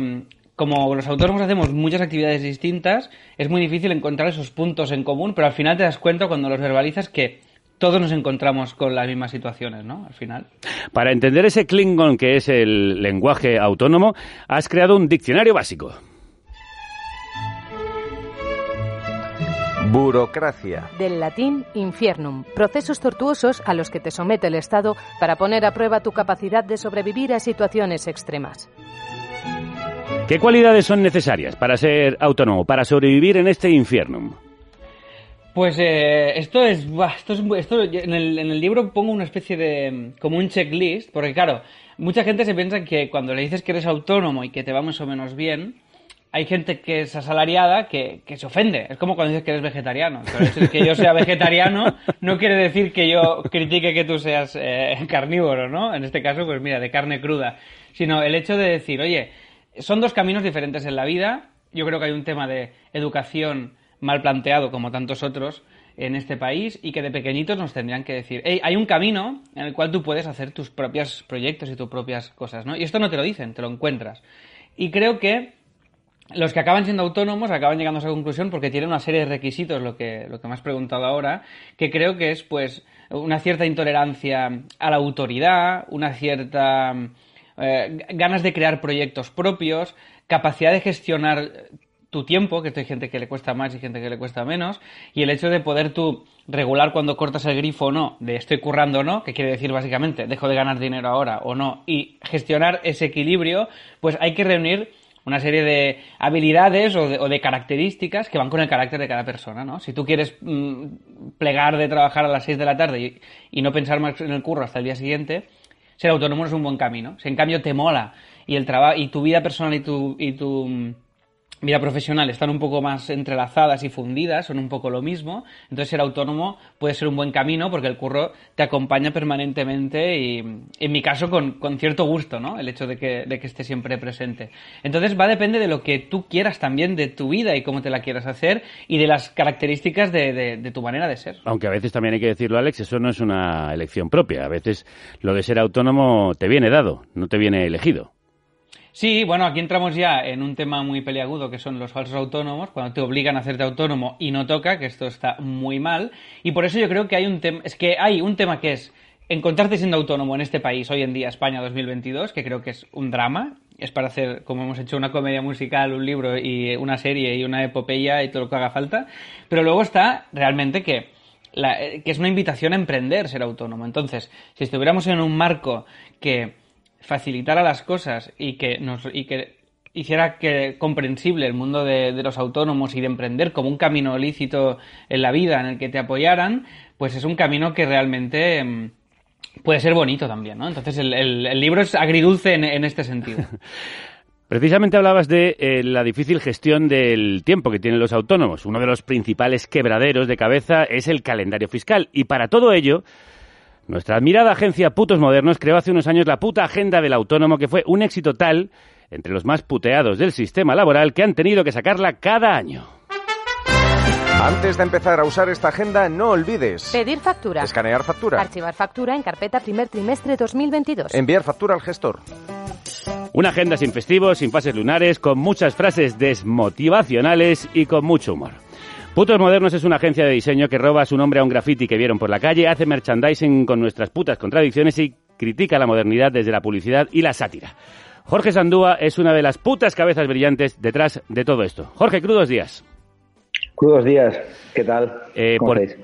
como los autónomos hacemos muchas actividades distintas, es muy difícil encontrar esos puntos en común, pero al final te das cuenta cuando los verbalizas que todos nos encontramos con las mismas situaciones, ¿no? Al final. Para entender ese Klingon que es el lenguaje autónomo, has creado un diccionario básico. Burocracia. Del latín infernum, procesos tortuosos a los que te somete el Estado para poner a prueba tu capacidad de sobrevivir a situaciones extremas. ¿Qué cualidades son necesarias para ser autónomo, para sobrevivir en este infierno? Pues esto en el libro pongo una especie de como un checklist, porque claro, mucha gente se piensa que cuando le dices que eres autónomo y que te va más o menos bien, hay gente que es asalariada que se ofende. Es como cuando dices que eres vegetariano. Pero el hecho de que yo sea vegetariano no quiere decir que yo critique que tú seas carnívoro, ¿no? En este caso, pues mira, de carne cruda. Sino el hecho de decir, oye, son dos caminos diferentes en la vida. Yo creo que hay un tema de educación mal planteado, como tantos otros en este país, y que de pequeñitos nos tendrían que decir, hey, hay un camino en el cual tú puedes hacer tus propios proyectos y tus propias cosas, ¿no? Y esto no te lo dicen, te lo encuentras. Y creo que los que acaban siendo autónomos acaban llegando a esa conclusión porque tienen una serie de requisitos, lo que me has preguntado ahora, que creo que es pues una cierta intolerancia a la autoridad, una cierta ganas de crear proyectos propios, capacidad de gestionar tu tiempo, que hay gente que le cuesta más y gente que le cuesta menos, y el hecho de poder tú regular cuando cortas el grifo o no, de estoy currando o no, que quiere decir básicamente dejo de ganar dinero ahora o no, y gestionar ese equilibrio, pues hay que reunir una serie de habilidades o de características que van con el carácter de cada persona, ¿no? Si tú quieres plegar de trabajar a las 6 de la tarde y no pensar más en el curro hasta el día siguiente, ser autónomo es un buen camino. Si en cambio te mola y el trabajo y tu vida personal y tu vida profesional están un poco más entrelazadas y fundidas, son un poco lo mismo, entonces ser autónomo puede ser un buen camino porque el curro te acompaña permanentemente y, en mi caso, con cierto gusto, ¿no? El hecho de que esté siempre presente. Entonces va a depender de lo que tú quieras también de tu vida y cómo te la quieras hacer y de las características de tu manera de ser. Aunque a veces también hay que decirlo, Alex, eso no es una elección propia. A veces lo de ser autónomo te viene dado, no te viene elegido. Sí, bueno, aquí entramos ya en un tema muy peliagudo que son los falsos autónomos, cuando te obligan a hacerte autónomo y no toca, que esto está muy mal, y por eso yo creo que hay un tema que es encontrarte siendo autónomo en este país hoy en día, España 2022, que creo que es un drama, es para hacer, como hemos hecho, una comedia musical, un libro y una serie y una epopeya y todo lo que haga falta, pero luego está realmente que es una invitación a emprender ser autónomo. Entonces, si estuviéramos en un marco que facilitara las cosas y que hiciera que comprensible el mundo de los autónomos y de emprender como un camino lícito en la vida en el que te apoyaran, pues es un camino que realmente puede ser bonito también, ¿no? Entonces el libro es agridulce en este sentido. Precisamente hablabas de la difícil gestión del tiempo que tienen los autónomos. Uno de los principales quebraderos de cabeza es el calendario fiscal y para todo ello Nuestra admirada agencia Putos Modernos creó hace unos años la puta agenda del autónomo, que fue un éxito tal, entre los más puteados del sistema laboral, que han tenido que sacarla cada año. Antes de empezar a usar esta agenda, no olvides pedir factura, escanear factura, archivar factura en carpeta primer trimestre 2022, enviar factura al gestor. Una agenda sin festivos, sin fases lunares, con muchas frases desmotivacionales y con mucho humor. Putos Modernos es una agencia de diseño que roba su nombre a un graffiti que vieron por la calle, hace merchandising con nuestras putas contradicciones y critica la modernidad desde la publicidad y la sátira. Jorge Sandúa es una de las putas cabezas brillantes detrás de todo esto. Jorge, crudos días. Crudos días, ¿qué tal?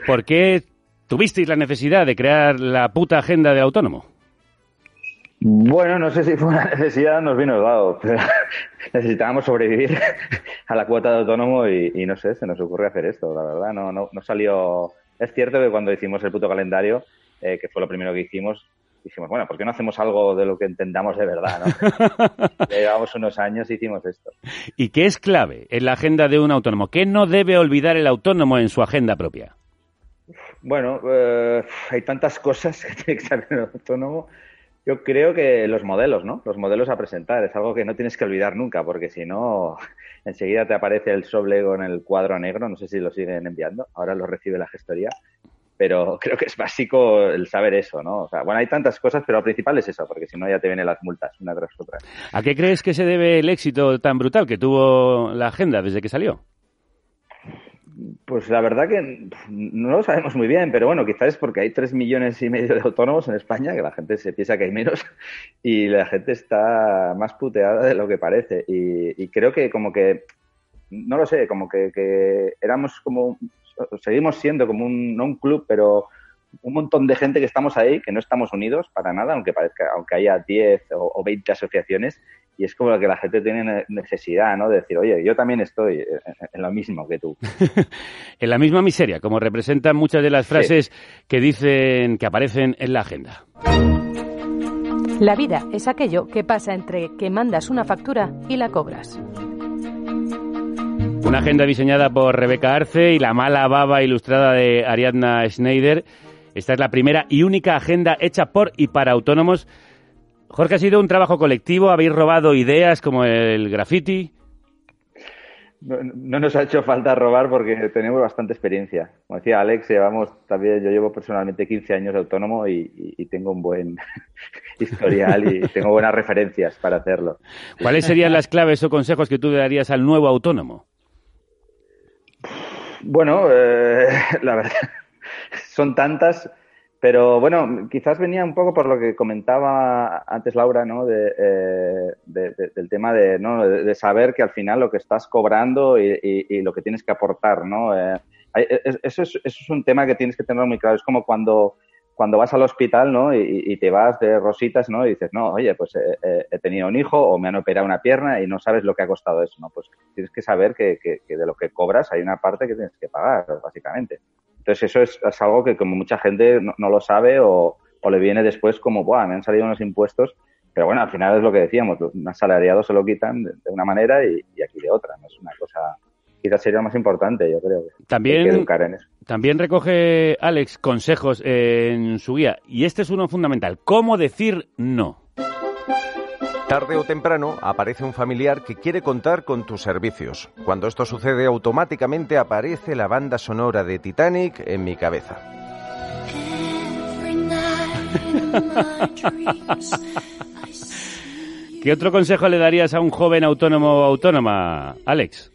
¿Por qué tuvisteis la necesidad de crear la puta agenda del autónomo? Bueno, no sé si fue una necesidad, nos vino dado, pero necesitábamos sobrevivir a la cuota de autónomo y no sé, se nos ocurrió hacer esto, la verdad, no salió. Es cierto que cuando hicimos el puto calendario, que fue lo primero que hicimos, dijimos, bueno, ¿por qué no hacemos algo de lo que entendamos de verdad, no? Llevamos unos años y hicimos esto. ¿Y qué es clave en la agenda de un autónomo? ¿Qué no debe olvidar el autónomo en su agenda propia? Bueno, hay tantas cosas que tiene que saber el autónomo. Yo creo que los modelos, ¿no? Los modelos a presentar. Es algo que no tienes que olvidar nunca, porque si no, enseguida te aparece el soblego en el cuadro negro. No sé si lo siguen enviando. Ahora lo recibe la gestoría. Pero creo que es básico el saber eso, ¿no? O sea, bueno, hay tantas cosas, pero lo principal es eso, porque si no ya te vienen las multas una tras otra. ¿A qué crees que se debe el éxito tan brutal que tuvo la agenda desde que salió? Pues la verdad que no lo sabemos muy bien, pero bueno, quizás es porque hay 3,5 millones de autónomos en España, que la gente se piensa que hay menos, y la gente está más puteada de lo que parece. Y creo que como que, no lo sé, como que éramos como, seguimos siendo como no un club, pero un montón de gente que estamos ahí, que no estamos unidos para nada, aunque parezca, aunque haya 10 o 20 asociaciones. Y es como que la gente tiene necesidad, ¿no? De decir, oye, yo también estoy en lo mismo que tú. En la misma miseria, como representan muchas de las frases que dicen, que aparecen en la agenda. La vida es aquello que pasa entre que mandas una factura y la cobras. Una agenda diseñada por Rebeca Arce y la mala baba ilustrada de Ariadna Schneider. Esta es la primera y única agenda hecha por y para autónomos. Jorge, ¿ha sido un trabajo colectivo? ¿Habéis robado ideas como el graffiti? No nos ha hecho falta robar porque tenemos bastante experiencia. Como decía Alex, yo llevo personalmente 15 años de autónomo y tengo un buen historial y tengo buenas referencias para hacerlo. ¿Cuáles serían las claves o consejos que tú le darías al nuevo autónomo? Bueno, la verdad, son tantas. Pero bueno, quizás venía un poco por lo que comentaba antes Laura, ¿no? Del tema de saber que al final lo que estás cobrando y lo que tienes que aportar, ¿no? Eso es un tema que tienes que tener muy claro. Es como cuando vas al hospital, ¿no? Y te vas de rositas, ¿no? Y dices, no, oye, pues he tenido un hijo o me han operado una pierna y no sabes lo que ha costado eso, ¿no? Pues tienes que saber que de lo que cobras hay una parte que tienes que pagar, básicamente. Entonces eso es algo que como mucha gente no lo sabe o le viene después como, ¡buah, me han salido unos impuestos! Pero bueno, al final es lo que decíamos, los asalariados se lo quitan de una manera y aquí de otra. No es una cosa, quizás sería más importante, yo creo. También, hay que educar en eso. También recoge, Alex, consejos en su guía. Y este es uno fundamental, ¿cómo decir no? Tarde o temprano aparece un familiar que quiere contar con tus servicios. Cuando esto sucede, automáticamente aparece la banda sonora de Titanic en mi cabeza. ¿Qué otro consejo le darías a un joven autónomo o autónoma, Alex?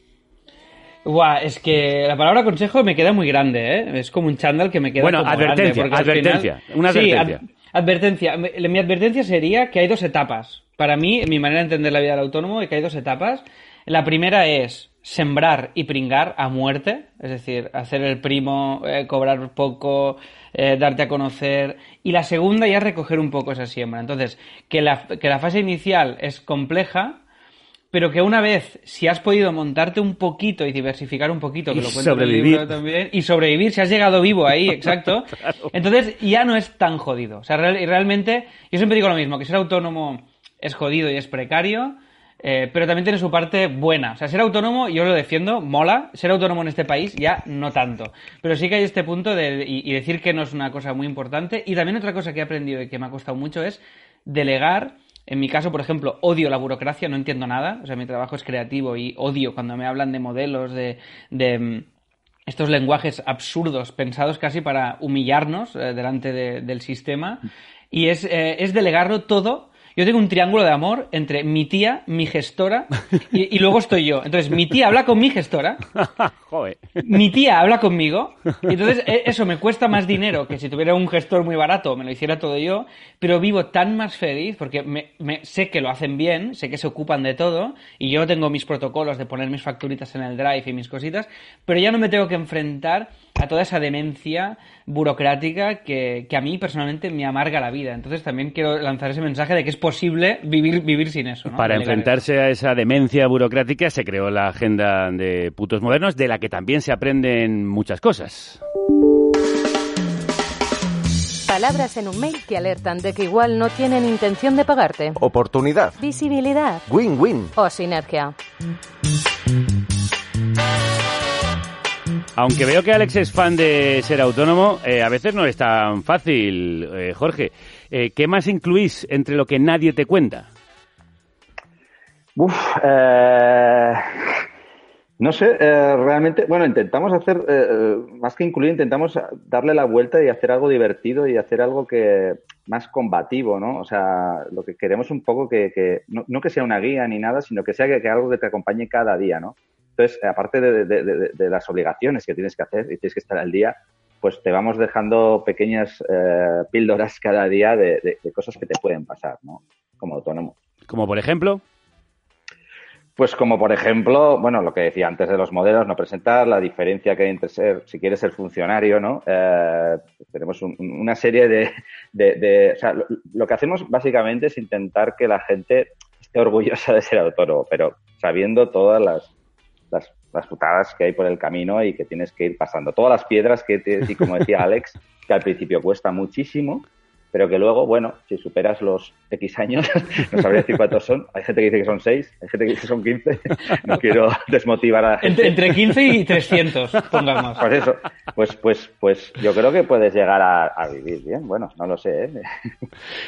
Guau, es que la palabra consejo me queda muy grande, ¿eh? Es como un chándal que me queda como advertencia, grande. Advertencia, final... una advertencia. Sí, advertencia. Mi advertencia sería que hay dos etapas. Para mí, mi manera de entender la vida del autónomo es que hay dos etapas. La primera es sembrar y pringar a muerte, es decir, hacer el primo, cobrar poco, darte a conocer. Y la segunda ya es recoger un poco esa siembra. Entonces, que la fase inicial es compleja, pero que una vez, si has podido montarte un poquito y diversificar un poquito, que lo cuento en el libro también, y sobrevivir, si has llegado vivo ahí, exacto, claro. Entonces ya no es tan jodido. O sea, realmente, yo siempre digo lo mismo, que ser autónomo es jodido y es precario, Pero también tiene su parte buena. O sea, ser autónomo, yo lo defiendo, mola. Ser autónomo en este país ya no tanto. Pero sí que hay este punto de, y decir que no es una cosa muy importante. Y también otra cosa que he aprendido y que me ha costado mucho es delegar. En mi caso, por ejemplo, odio la burocracia, no entiendo nada. O sea, mi trabajo es creativo y odio cuando me hablan de modelos, de estos lenguajes absurdos pensados casi para humillarnos delante del sistema. Y es delegarlo todo. Yo tengo un triángulo de amor entre mi tía, mi gestora y luego estoy yo. Entonces, mi tía habla con mi gestora, joder. Mi tía habla conmigo, y entonces eso me cuesta más dinero que si tuviera un gestor muy barato, me lo hiciera todo yo, pero vivo tan más feliz porque sé que lo hacen bien, sé que se ocupan de todo, y yo tengo mis protocolos de poner mis facturitas en el Drive y mis cositas, pero ya no me tengo que enfrentar a toda esa demencia burocrática que a mí personalmente me amarga la vida. Entonces también quiero lanzar ese mensaje de que es posible vivir sin eso, ¿no? Para enfrentarse a esa demencia burocrática se creó la agenda de Putos Modernos, de la que también se aprenden muchas cosas. Palabras en un mail que alertan de que igual no tienen intención de pagarte. Oportunidad. Visibilidad. Win-win. O sinergia. Aunque veo que Alex es fan de ser autónomo, a veces no es tan fácil, Jorge. ¿Qué más incluís entre lo que nadie te cuenta? No sé, realmente, bueno, intentamos hacer, más que incluir, intentamos darle la vuelta y hacer algo divertido y hacer algo que más combativo, ¿no? O sea, lo que queremos un poco que no que sea una guía ni nada, sino que sea que algo que te acompañe cada día, ¿no? Entonces, aparte de las obligaciones que tienes que hacer y tienes que estar al día, pues te vamos dejando pequeñas píldoras cada día de cosas que te pueden pasar, ¿no? Como autónomo. ¿Como por ejemplo? Pues como por ejemplo, bueno, lo que decía antes de los modelos, no presentar, la diferencia que hay entre ser, si quieres ser funcionario, ¿no? Tenemos una serie de o sea, lo que hacemos básicamente es intentar que la gente esté orgullosa de ser autónomo, pero sabiendo todas las putadas que hay por el camino y que tienes que ir pasando. Todas las piedras que, y como decía Alex, que al principio cuesta muchísimo, pero que luego, bueno, si superas los X años, no sabría decir cuántos son. Hay gente que dice que son 6, hay gente que dice que son 15. No quiero desmotivar a la gente. Entre 15 y 300, pongamos. Pues eso, pues yo creo que puedes llegar a vivir bien. Bueno, no lo sé, ¿eh?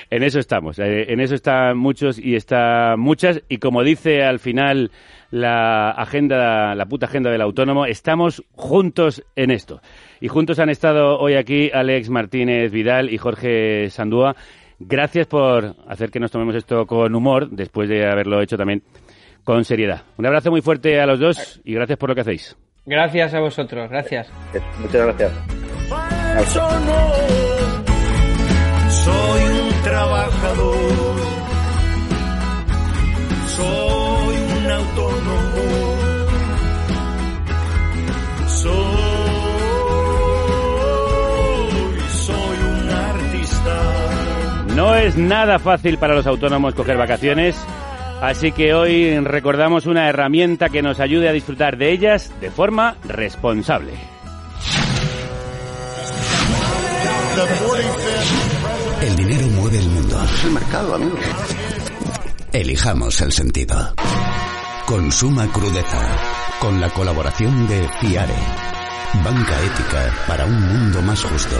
En eso estamos, en eso están muchos y están muchas. Y como dice al final la agenda, la puta agenda del autónomo, estamos juntos en esto. Y juntos han estado hoy aquí Alex Martínez Vidal y Jorge Sandúa. Gracias por hacer que nos tomemos esto con humor, después de haberlo hecho también con seriedad. Un abrazo muy fuerte a los dos y gracias por lo que hacéis. Gracias a vosotros, gracias. Muchas gracias. Soy un trabajador, soy un autónomo, soy un artista. No es nada fácil para los autónomos coger vacaciones, así que hoy recordamos una herramienta que nos ayude a disfrutar de ellas de forma responsable. El dinero mueve el mundo. Es el mercado, amigo. Elijamos el sentido. Con suma crudeza, con la colaboración de FIARE, banca ética para un mundo más justo.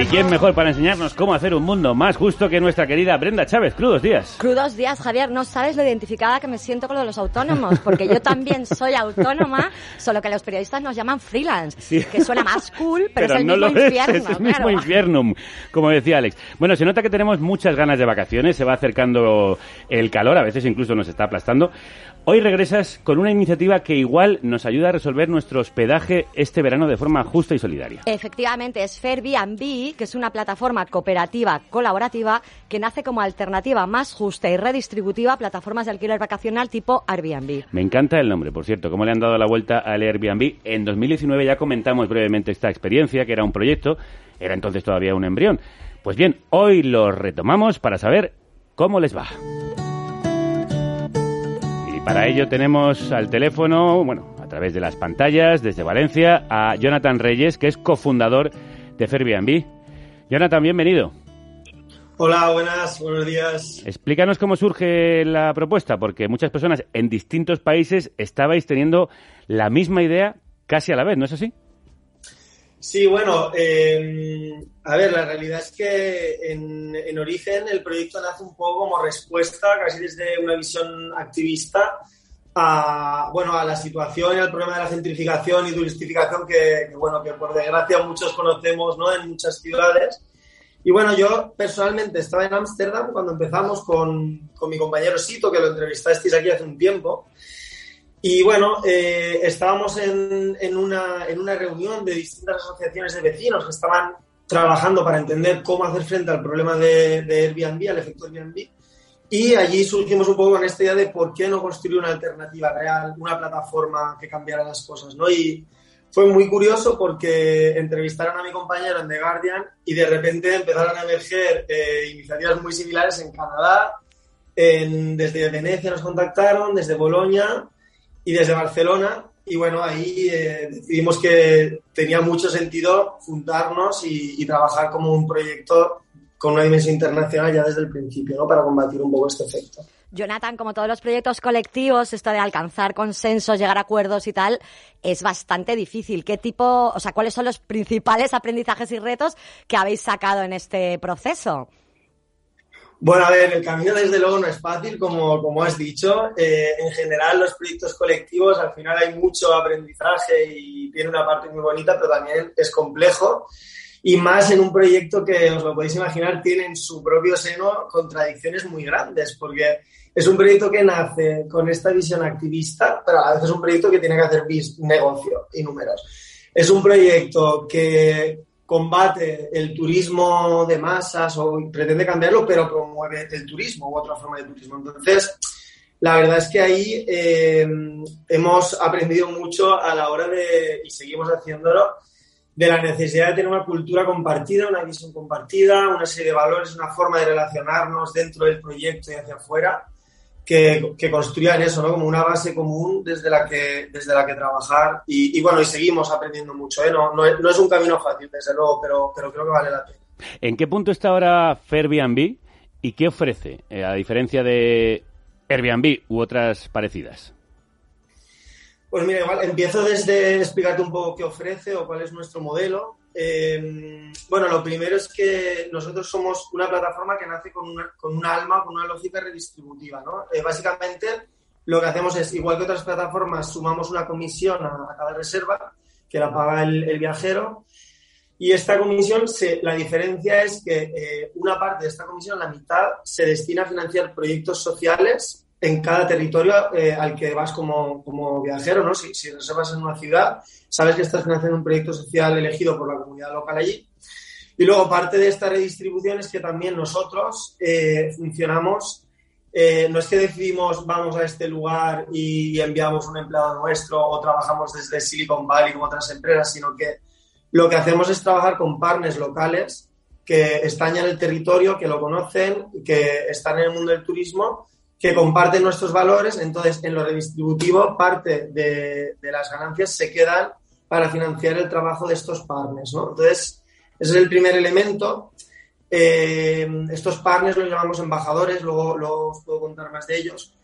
¿Y quién mejor para enseñarnos cómo hacer un mundo más justo que nuestra querida Brenda Chávez? Crudos días. Crudos días, Javier. No sabes lo identificada que me siento con lo de los autónomos, porque yo también soy autónoma, solo que los periodistas nos llaman freelance, sí, que suena más cool, pero es el no mismo lo infierno. Es el mismo infierno, como decía Alex. Bueno, se nota que tenemos muchas ganas de vacaciones, se va acercando el calor, a veces incluso nos está aplastando. Hoy regresas con una iniciativa que igual nos ayuda a resolver nuestro hospedaje este verano de forma justa y solidaria. Efectivamente, es Fairbnb, que es una plataforma cooperativa colaborativa que nace como alternativa más justa y redistributiva a plataformas de alquiler vacacional tipo Airbnb. Me encanta el nombre, por cierto, cómo le han dado la vuelta al Airbnb. En 2019 ya comentamos brevemente esta experiencia, que era un proyecto, era entonces todavía un embrión. Pues bien, hoy lo retomamos para saber cómo les va. Para ello tenemos al teléfono, bueno, a través de las pantallas, desde Valencia, a Jonathan Reyes, que es cofundador de Fairbnb. Jonathan, bienvenido. Hola, buenos días. Explícanos cómo surge la propuesta, porque muchas personas en distintos países estabais teniendo la misma idea casi a la vez, ¿no es así? Sí, bueno, a ver, la realidad es que en origen el proyecto nace un poco como respuesta, casi desde una visión activista, a la situación y al problema de la gentrificación y turistificación que por desgracia muchos conocemos, ¿no?, en muchas ciudades. Y bueno, yo personalmente estaba en Ámsterdam cuando empezamos con mi compañero Sito, que lo entrevistasteis aquí hace un tiempo. Y bueno, estábamos en una reunión de distintas asociaciones de vecinos que estaban trabajando para entender cómo hacer frente al problema de Airbnb, al efecto Airbnb. Y allí surgimos un poco con esta idea de por qué no construir una alternativa real, una plataforma que cambiara las cosas, ¿no? Y fue muy curioso porque entrevistaron a mi compañero en The Guardian y de repente empezaron a emerger iniciativas muy similares en Canadá, desde Venecia nos contactaron, desde Bolonia y desde Barcelona. Y bueno, ahí decidimos que tenía mucho sentido juntarnos y trabajar como un proyecto con una dimensión internacional ya desde el principio, ¿no?, para combatir un poco este efecto. Jonathan, como todos los proyectos colectivos, esto de alcanzar consensos, llegar a acuerdos y tal, es bastante difícil. ¿Cuáles son los principales aprendizajes y retos que habéis sacado en este proceso? Bueno, a ver, el camino desde luego no es fácil, como has dicho. En general, los proyectos colectivos, al final hay mucho aprendizaje y tiene una parte muy bonita, pero también es complejo. Y más en un proyecto que, os lo podéis imaginar, tiene en su propio seno contradicciones muy grandes, porque es un proyecto que nace con esta visión activista, pero a veces es un proyecto que tiene que hacer negocio y números. Es un proyecto que combate el turismo de masas o pretende cambiarlo, pero promueve el turismo u otra forma de turismo. Entonces, la verdad es que ahí hemos aprendido mucho a la hora de, y seguimos haciéndolo, de la necesidad de tener una cultura compartida, una visión compartida, una serie de valores, una forma de relacionarnos dentro del proyecto y hacia afuera, que construyan eso, ¿no?, como una base común desde la que trabajar. Y seguimos aprendiendo mucho, ¿eh? No es un camino fácil, desde luego, pero creo que vale la pena. ¿En qué punto está ahora Fairbnb y qué ofrece, a diferencia de Airbnb u otras parecidas? Pues mira, igual empiezo desde explicarte un poco qué ofrece o cuál es nuestro modelo. Lo primero es que nosotros somos una plataforma que nace con una alma, con una lógica redistributiva, ¿no? Básicamente, lo que hacemos es, igual que otras plataformas, sumamos una comisión a cada reserva, que la paga el viajero, y esta comisión, la diferencia es que una parte de esta comisión, la mitad, se destina a financiar proyectos sociales en cada territorio al que vas como viajero, ¿no? Si reservas en una ciudad, sabes que estás financiando un proyecto social elegido por la comunidad local allí. Y luego, parte de esta redistribución es que también nosotros funcionamos, no es que decidimos vamos a este lugar y enviamos un empleado nuestro o trabajamos desde Silicon Valley como otras empresas, sino que lo que hacemos es trabajar con partners locales que están ya en el territorio, que lo conocen, que están en el mundo del turismo, que comparten nuestros valores. Entonces, en lo redistributivo, parte de las ganancias se quedan para financiar el trabajo de estos partners, ¿no? Entonces, ese es el primer elemento. Estos partners los llamamos embajadores, luego os puedo contar más de ellos.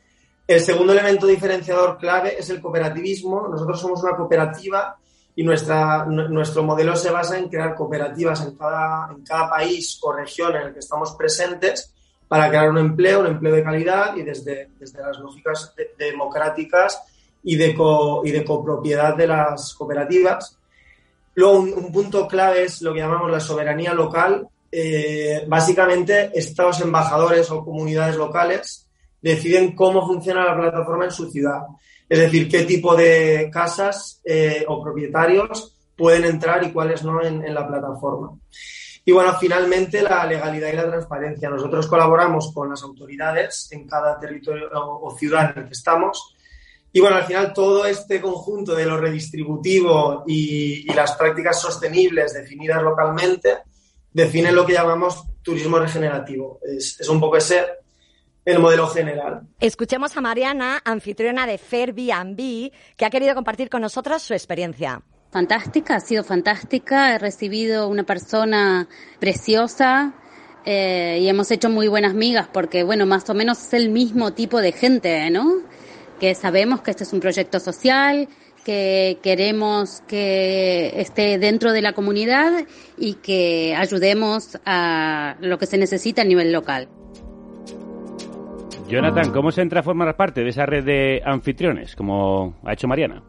El segundo elemento diferenciador clave es el cooperativismo. Nosotros somos una cooperativa y nuestro modelo se basa en crear cooperativas en cada país o región en el que estamos presentes, para crear un empleo de calidad y desde las lógicas democráticas y de copropiedad de las cooperativas. Luego, un punto clave es lo que llamamos la soberanía local. Básicamente, estos embajadores o comunidades locales deciden cómo funciona la plataforma en su ciudad. Es decir, qué tipo de casas o propietarios pueden entrar y cuáles no en la plataforma. Y bueno, finalmente, la legalidad y la transparencia. Nosotros colaboramos con las autoridades en cada territorio o ciudad en el que estamos. Y bueno, al final, todo este conjunto de lo redistributivo y las prácticas sostenibles definidas localmente definen lo que llamamos turismo regenerativo. Es un poco ese el modelo general. Escuchemos a Mariana, anfitriona de Fairbnb, que ha querido compartir con nosotros su experiencia. Fantástica, ha sido fantástica. He recibido una persona preciosa, y hemos hecho muy buenas migas porque, bueno, más o menos es el mismo tipo de gente, ¿no? Que sabemos que este es un proyecto social, que queremos que esté dentro de la comunidad y que ayudemos a lo que se necesita a nivel local. Jonathan, ¿cómo se entra a formar parte de esa red de anfitriones, como ha hecho Mariana?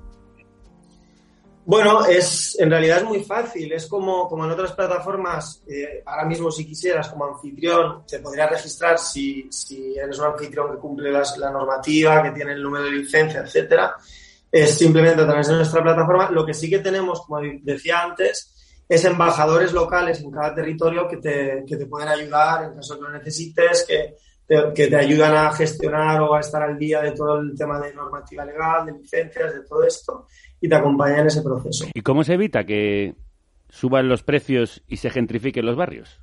Bueno, en realidad es muy fácil. Es como en otras plataformas. Ahora mismo, si quisieras, como anfitrión, te podrías registrar si eres un anfitrión que cumple la normativa, que tiene el número de licencia, etcétera. Es simplemente a través de nuestra plataforma. Lo que sí que tenemos, como decía antes, es embajadores locales en cada territorio que te pueden ayudar en caso que lo necesites, que te ayudan a gestionar o a estar al día de todo el tema de normativa legal, de licencias, de todo esto, y te acompañan en ese proceso. ¿Y cómo se evita que suban los precios y se gentrifiquen los barrios?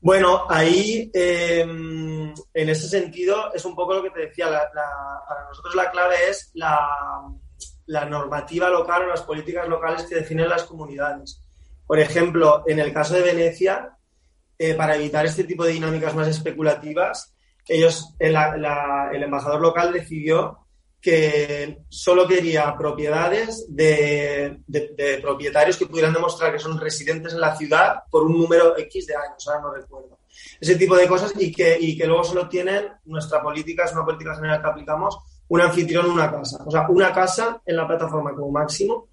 Bueno, ahí, en ese sentido, es un poco lo que te decía. Para nosotros la clave es la normativa local o las políticas locales que definen las comunidades. Por ejemplo, en el caso de Venecia, para evitar este tipo de dinámicas más especulativas, el embajador local decidió que solo quería propiedades de propietarios que pudieran demostrar que son residentes en la ciudad por un número X de años, ahora no recuerdo. Ese tipo de cosas y que luego solo tienen, nuestra política es una política general que aplicamos, un anfitrión, una casa. O sea, una casa en la plataforma como máximo,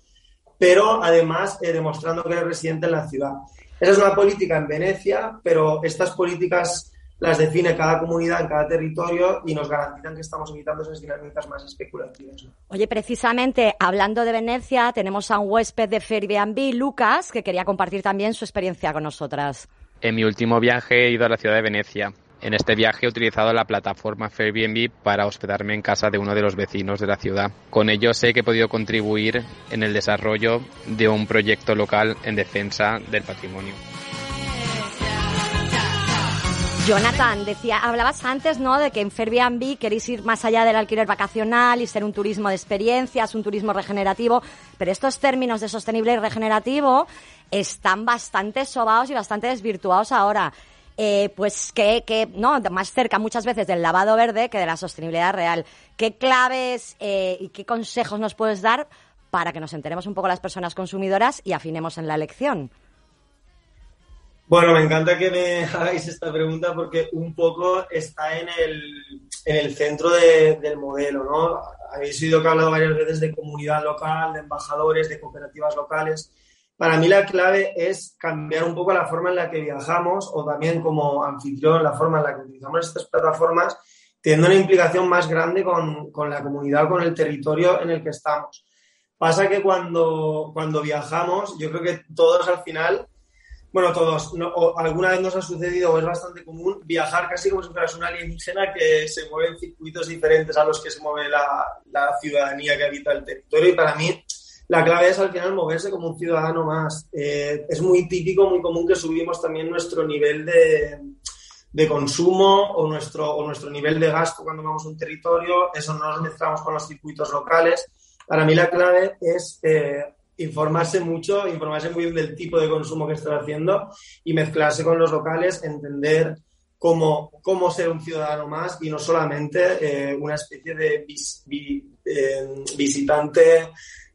pero además demostrando que eres residente en la ciudad. Esa es una política en Venecia, pero estas políticas las define cada comunidad en cada territorio y nos garantizan que estamos evitando esas dinámicas más especulativas, ¿no? Oye, precisamente, hablando de Venecia, tenemos a un huésped de Fairbnb, Lucas, que quería compartir también su experiencia con nosotras. En mi último viaje he ido a la ciudad de Venecia. En este viaje he utilizado la plataforma Fairbnb para hospedarme en casa de uno de los vecinos de la ciudad. Con ello sé que he podido contribuir en el desarrollo de un proyecto local en defensa del patrimonio. Jonathan, hablabas antes, ¿no?, de que en Fairbnb queréis ir más allá del alquiler vacacional y ser un turismo de experiencias, un turismo regenerativo, pero estos términos de sostenible y regenerativo están bastante sobados y bastante desvirtuados ahora. Pues que no, más cerca muchas veces del lavado verde que de la sostenibilidad real. ¿Qué claves y qué consejos nos puedes dar para que nos enteremos un poco las personas consumidoras y afinemos en la elección? Bueno, me encanta que me hagáis esta pregunta porque un poco está en el centro del modelo, ¿no? Habéis oído que he hablado varias veces de comunidad local, de embajadores, de cooperativas locales. Para mí la clave es cambiar un poco la forma en la que viajamos o también como anfitrión la forma en la que utilizamos estas plataformas, teniendo una implicación más grande con la comunidad, con el territorio en el que estamos. Pasa que cuando viajamos, yo creo que todos al final... Bueno, todos, ¿no? O alguna vez nos ha sucedido, o es bastante común, viajar casi como si fueras un alienígena que se mueve en circuitos diferentes a los que se mueve la ciudadanía que habita el territorio. Y para mí, la clave es al final moverse como un ciudadano más. Es muy típico, muy común que subimos también nuestro nivel de consumo o nuestro nivel de gasto cuando vamos a un territorio. Eso no nos mezclamos con los circuitos locales. Para mí la clave es... Informarse muy bien del tipo de consumo que estás haciendo y mezclarse con los locales, entender cómo ser un ciudadano más y no solamente una especie de visitante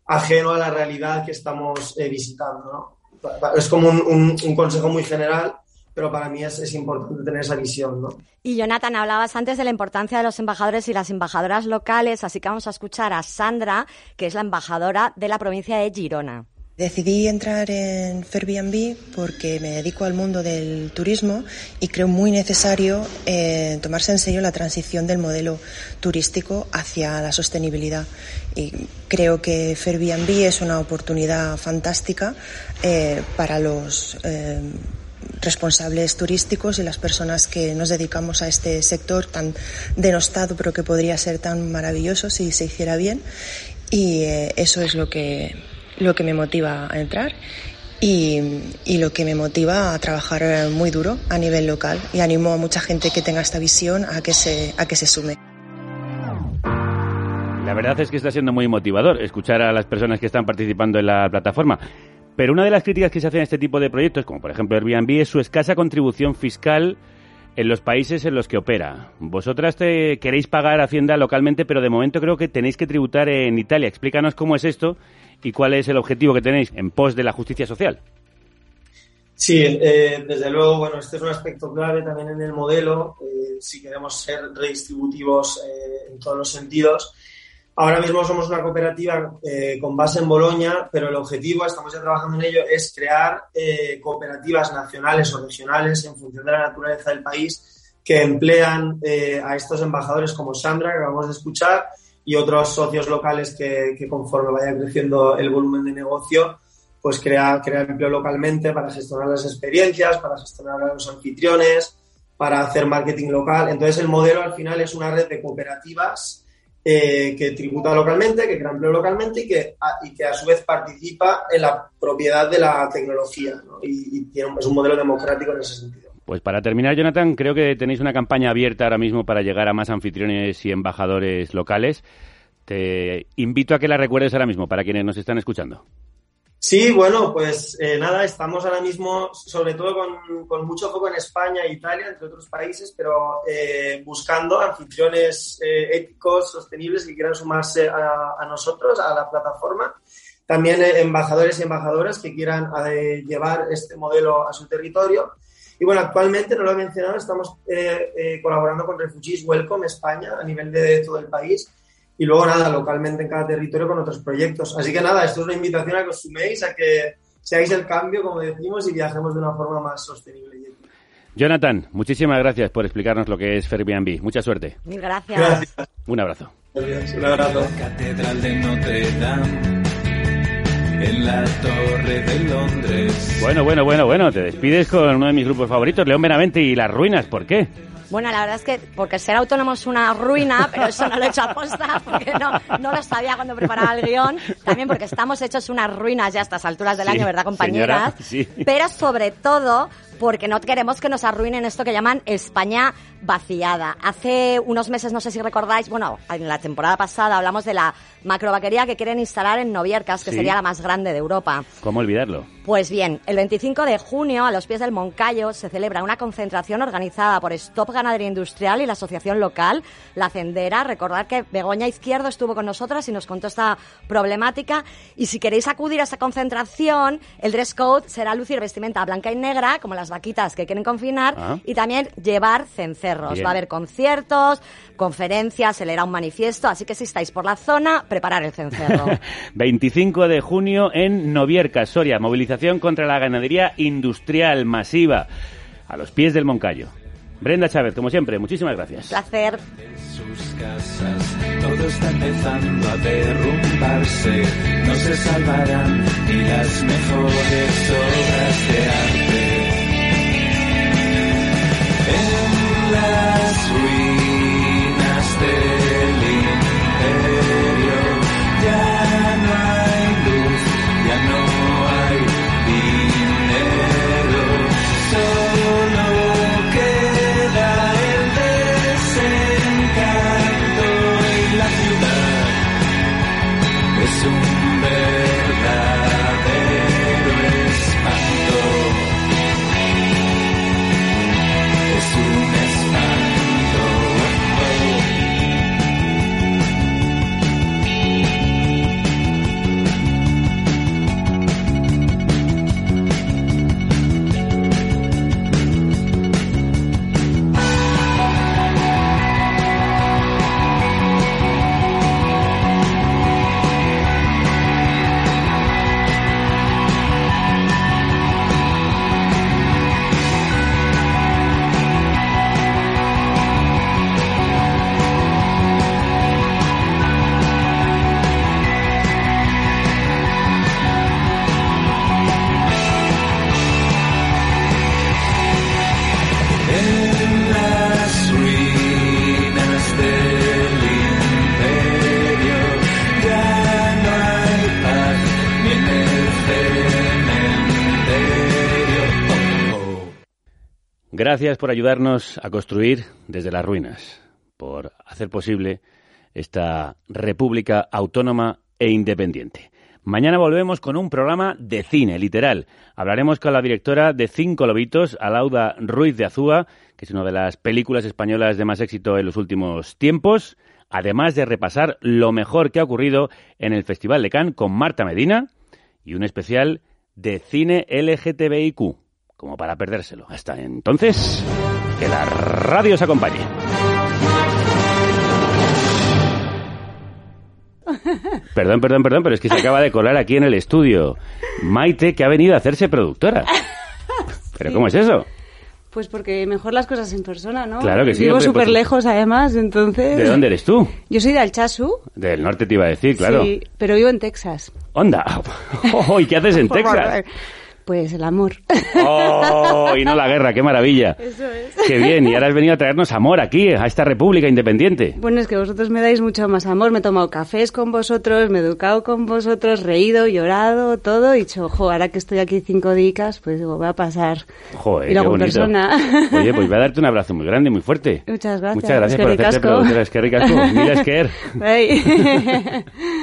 ajeno a la realidad que estamos visitando, ¿no? Es como un consejo muy general, pero para mí es importante tener esa visión, ¿no? Y Jonathan, hablabas antes de la importancia de los embajadores y las embajadoras locales, así que vamos a escuchar a Sandra, que es la embajadora de la provincia de Girona. Decidí entrar en Fairbnb porque me dedico al mundo del turismo y creo muy necesario tomarse en serio la transición del modelo turístico hacia la sostenibilidad. Y creo que Fairbnb es una oportunidad fantástica para los responsables turísticos y las personas que nos dedicamos a este sector tan denostado pero que podría ser tan maravilloso si se hiciera bien, y eso es lo que me motiva a entrar y lo que me motiva a trabajar muy duro a nivel local, y animo a mucha gente que tenga esta visión a que se sume. La verdad es que está siendo muy motivador escuchar a las personas que están participando en la plataforma. Pero una de las críticas que se hacen a este tipo de proyectos, como por ejemplo Airbnb, es su escasa contribución fiscal en los países en los que opera. Vosotras queréis pagar Hacienda localmente, pero de momento creo que tenéis que tributar en Italia. Explícanos cómo es esto y cuál es el objetivo que tenéis en pos de la justicia social. Sí, desde luego, bueno, este es un aspecto clave también en el modelo, si queremos ser redistributivos en todos los sentidos. Ahora mismo somos una cooperativa con base en Boloña, pero el objetivo, estamos ya trabajando en ello, es crear cooperativas nacionales o regionales en función de la naturaleza del país que emplean a estos embajadores como Sandra, que acabamos de escuchar, y otros socios locales que conforme vaya creciendo el volumen de negocio, pues crear empleo localmente para gestionar las experiencias, para gestionar a los anfitriones, para hacer marketing local. Entonces, el modelo al final es una red de cooperativas que tributa localmente, que crea empleo localmente y que a su vez participa en la propiedad de la tecnología, ¿no? Es un modelo democrático en ese sentido. Pues para terminar, Jonathan, creo que tenéis una campaña abierta ahora mismo para llegar a más anfitriones y embajadores locales. Te invito a que la recuerdes ahora mismo para quienes nos están escuchando. Sí, bueno, pues nada, estamos ahora mismo sobre todo con mucho foco en España e Italia, entre otros países, pero buscando anfitriones éticos, sostenibles que quieran sumarse a nosotros, a la plataforma. También embajadores y embajadoras que quieran llevar este modelo a su territorio. Y bueno, actualmente, no lo he mencionado, estamos colaborando con Refugees Welcome España a nivel de todo el país. Y luego, nada, localmente en cada territorio con otros proyectos. Así que nada, esto es una invitación a que os suméis, a que seáis el cambio, como decimos, y viajemos de una forma más sostenible. Jonathan, muchísimas gracias por explicarnos lo que es Fairbnb. Mucha suerte. Mil gracias. Gracias. Un abrazo. Gracias. Un abrazo. En la Catedral de Notre Dame, en la Torre de Londres. Bueno, te despides con uno de mis grupos favoritos, León Benavente y Las Ruinas. ¿Por qué? Bueno, la verdad es que porque ser autónomo es una ruina, pero eso no lo he hecho a posta, porque no lo sabía cuando preparaba el guión. También porque estamos hechos unas ruinas ya a estas alturas del año, ¿verdad, compañeras? Señora, sí. Pero sobre todo porque no queremos que nos arruinen esto que llaman España vaciada. Hace unos meses, no sé si recordáis, bueno, en la temporada pasada hablamos de la macrovaquería que quieren instalar en Noviercas, que sería la más grande de Europa. ¿Cómo olvidarlo? Pues bien, el 25 de junio, a los pies del Moncayo, se celebra una concentración organizada por Stop Ganadería Industrial y la asociación local, La Cendera. Recordad que Begoña Izquierdo estuvo con nosotras y nos contó esta problemática. Y si queréis acudir a esta concentración, el dress code será lucir vestimenta blanca y negra, como las vaquitas que quieren confinar, y también llevar cencerros. Bien. Va a haber conciertos, conferencias, se leerá un manifiesto, así que si estáis por la zona, preparad el cencerro. 25 de junio en Noviercas, Soria, movilización contra la ganadería industrial masiva a los pies del Moncayo. Brenda Chávez, como siempre, muchísimas gracias. Placer. En sus casas todo está empezando a derrumbarse, no se salvarán ni las mejores obras de arte. En las ruinas del imperio ya no hay luz, ya no hay dinero, solo queda el desencanto y la ciudad es un verdadero espanto. Gracias por ayudarnos a construir desde las ruinas, por hacer posible esta república autónoma e independiente. Mañana volvemos con un programa de cine, literal. Hablaremos con la directora de Cinco Lobitos, Alauda Ruiz de Azúa, que es una de las películas españolas de más éxito en los últimos tiempos, además de repasar lo mejor que ha ocurrido en el Festival de Cannes con Marta Medina y un especial de cine LGTBIQ, como para perdérselo. Hasta entonces, que la radio os acompañe. Perdón, pero es que se acaba de colar aquí en el estudio Maite, que ha venido a hacerse productora. ¿Pero sí. ¿Cómo es eso? Pues porque mejor las cosas en persona, ¿no? Claro que sí. Vivo súper lejos, además, entonces... ¿De dónde eres tú? Yo soy de Alchazu. Del norte te iba a decir, claro. Sí, pero vivo en Texas. ¡Onda! Oh, ¿y qué haces en Texas? Pues el amor. ¡Oh! Y no la guerra, qué maravilla. Eso es. Qué bien, y ahora has venido a traernos amor aquí, a esta república independiente. Bueno, es que vosotros me dais mucho más amor. Me he tomado cafés con vosotros, me he educado con vosotros, reído, llorado, todo. Y dicho, ojo, ahora que estoy aquí 5 días, pues digo, voy a pasar. Joder, y qué bonito. Persona. Oye, pues voy a darte un abrazo muy grande, muy fuerte. Muchas gracias. Muchas gracias por hacerte productora. Es que ricasco. Mira, es que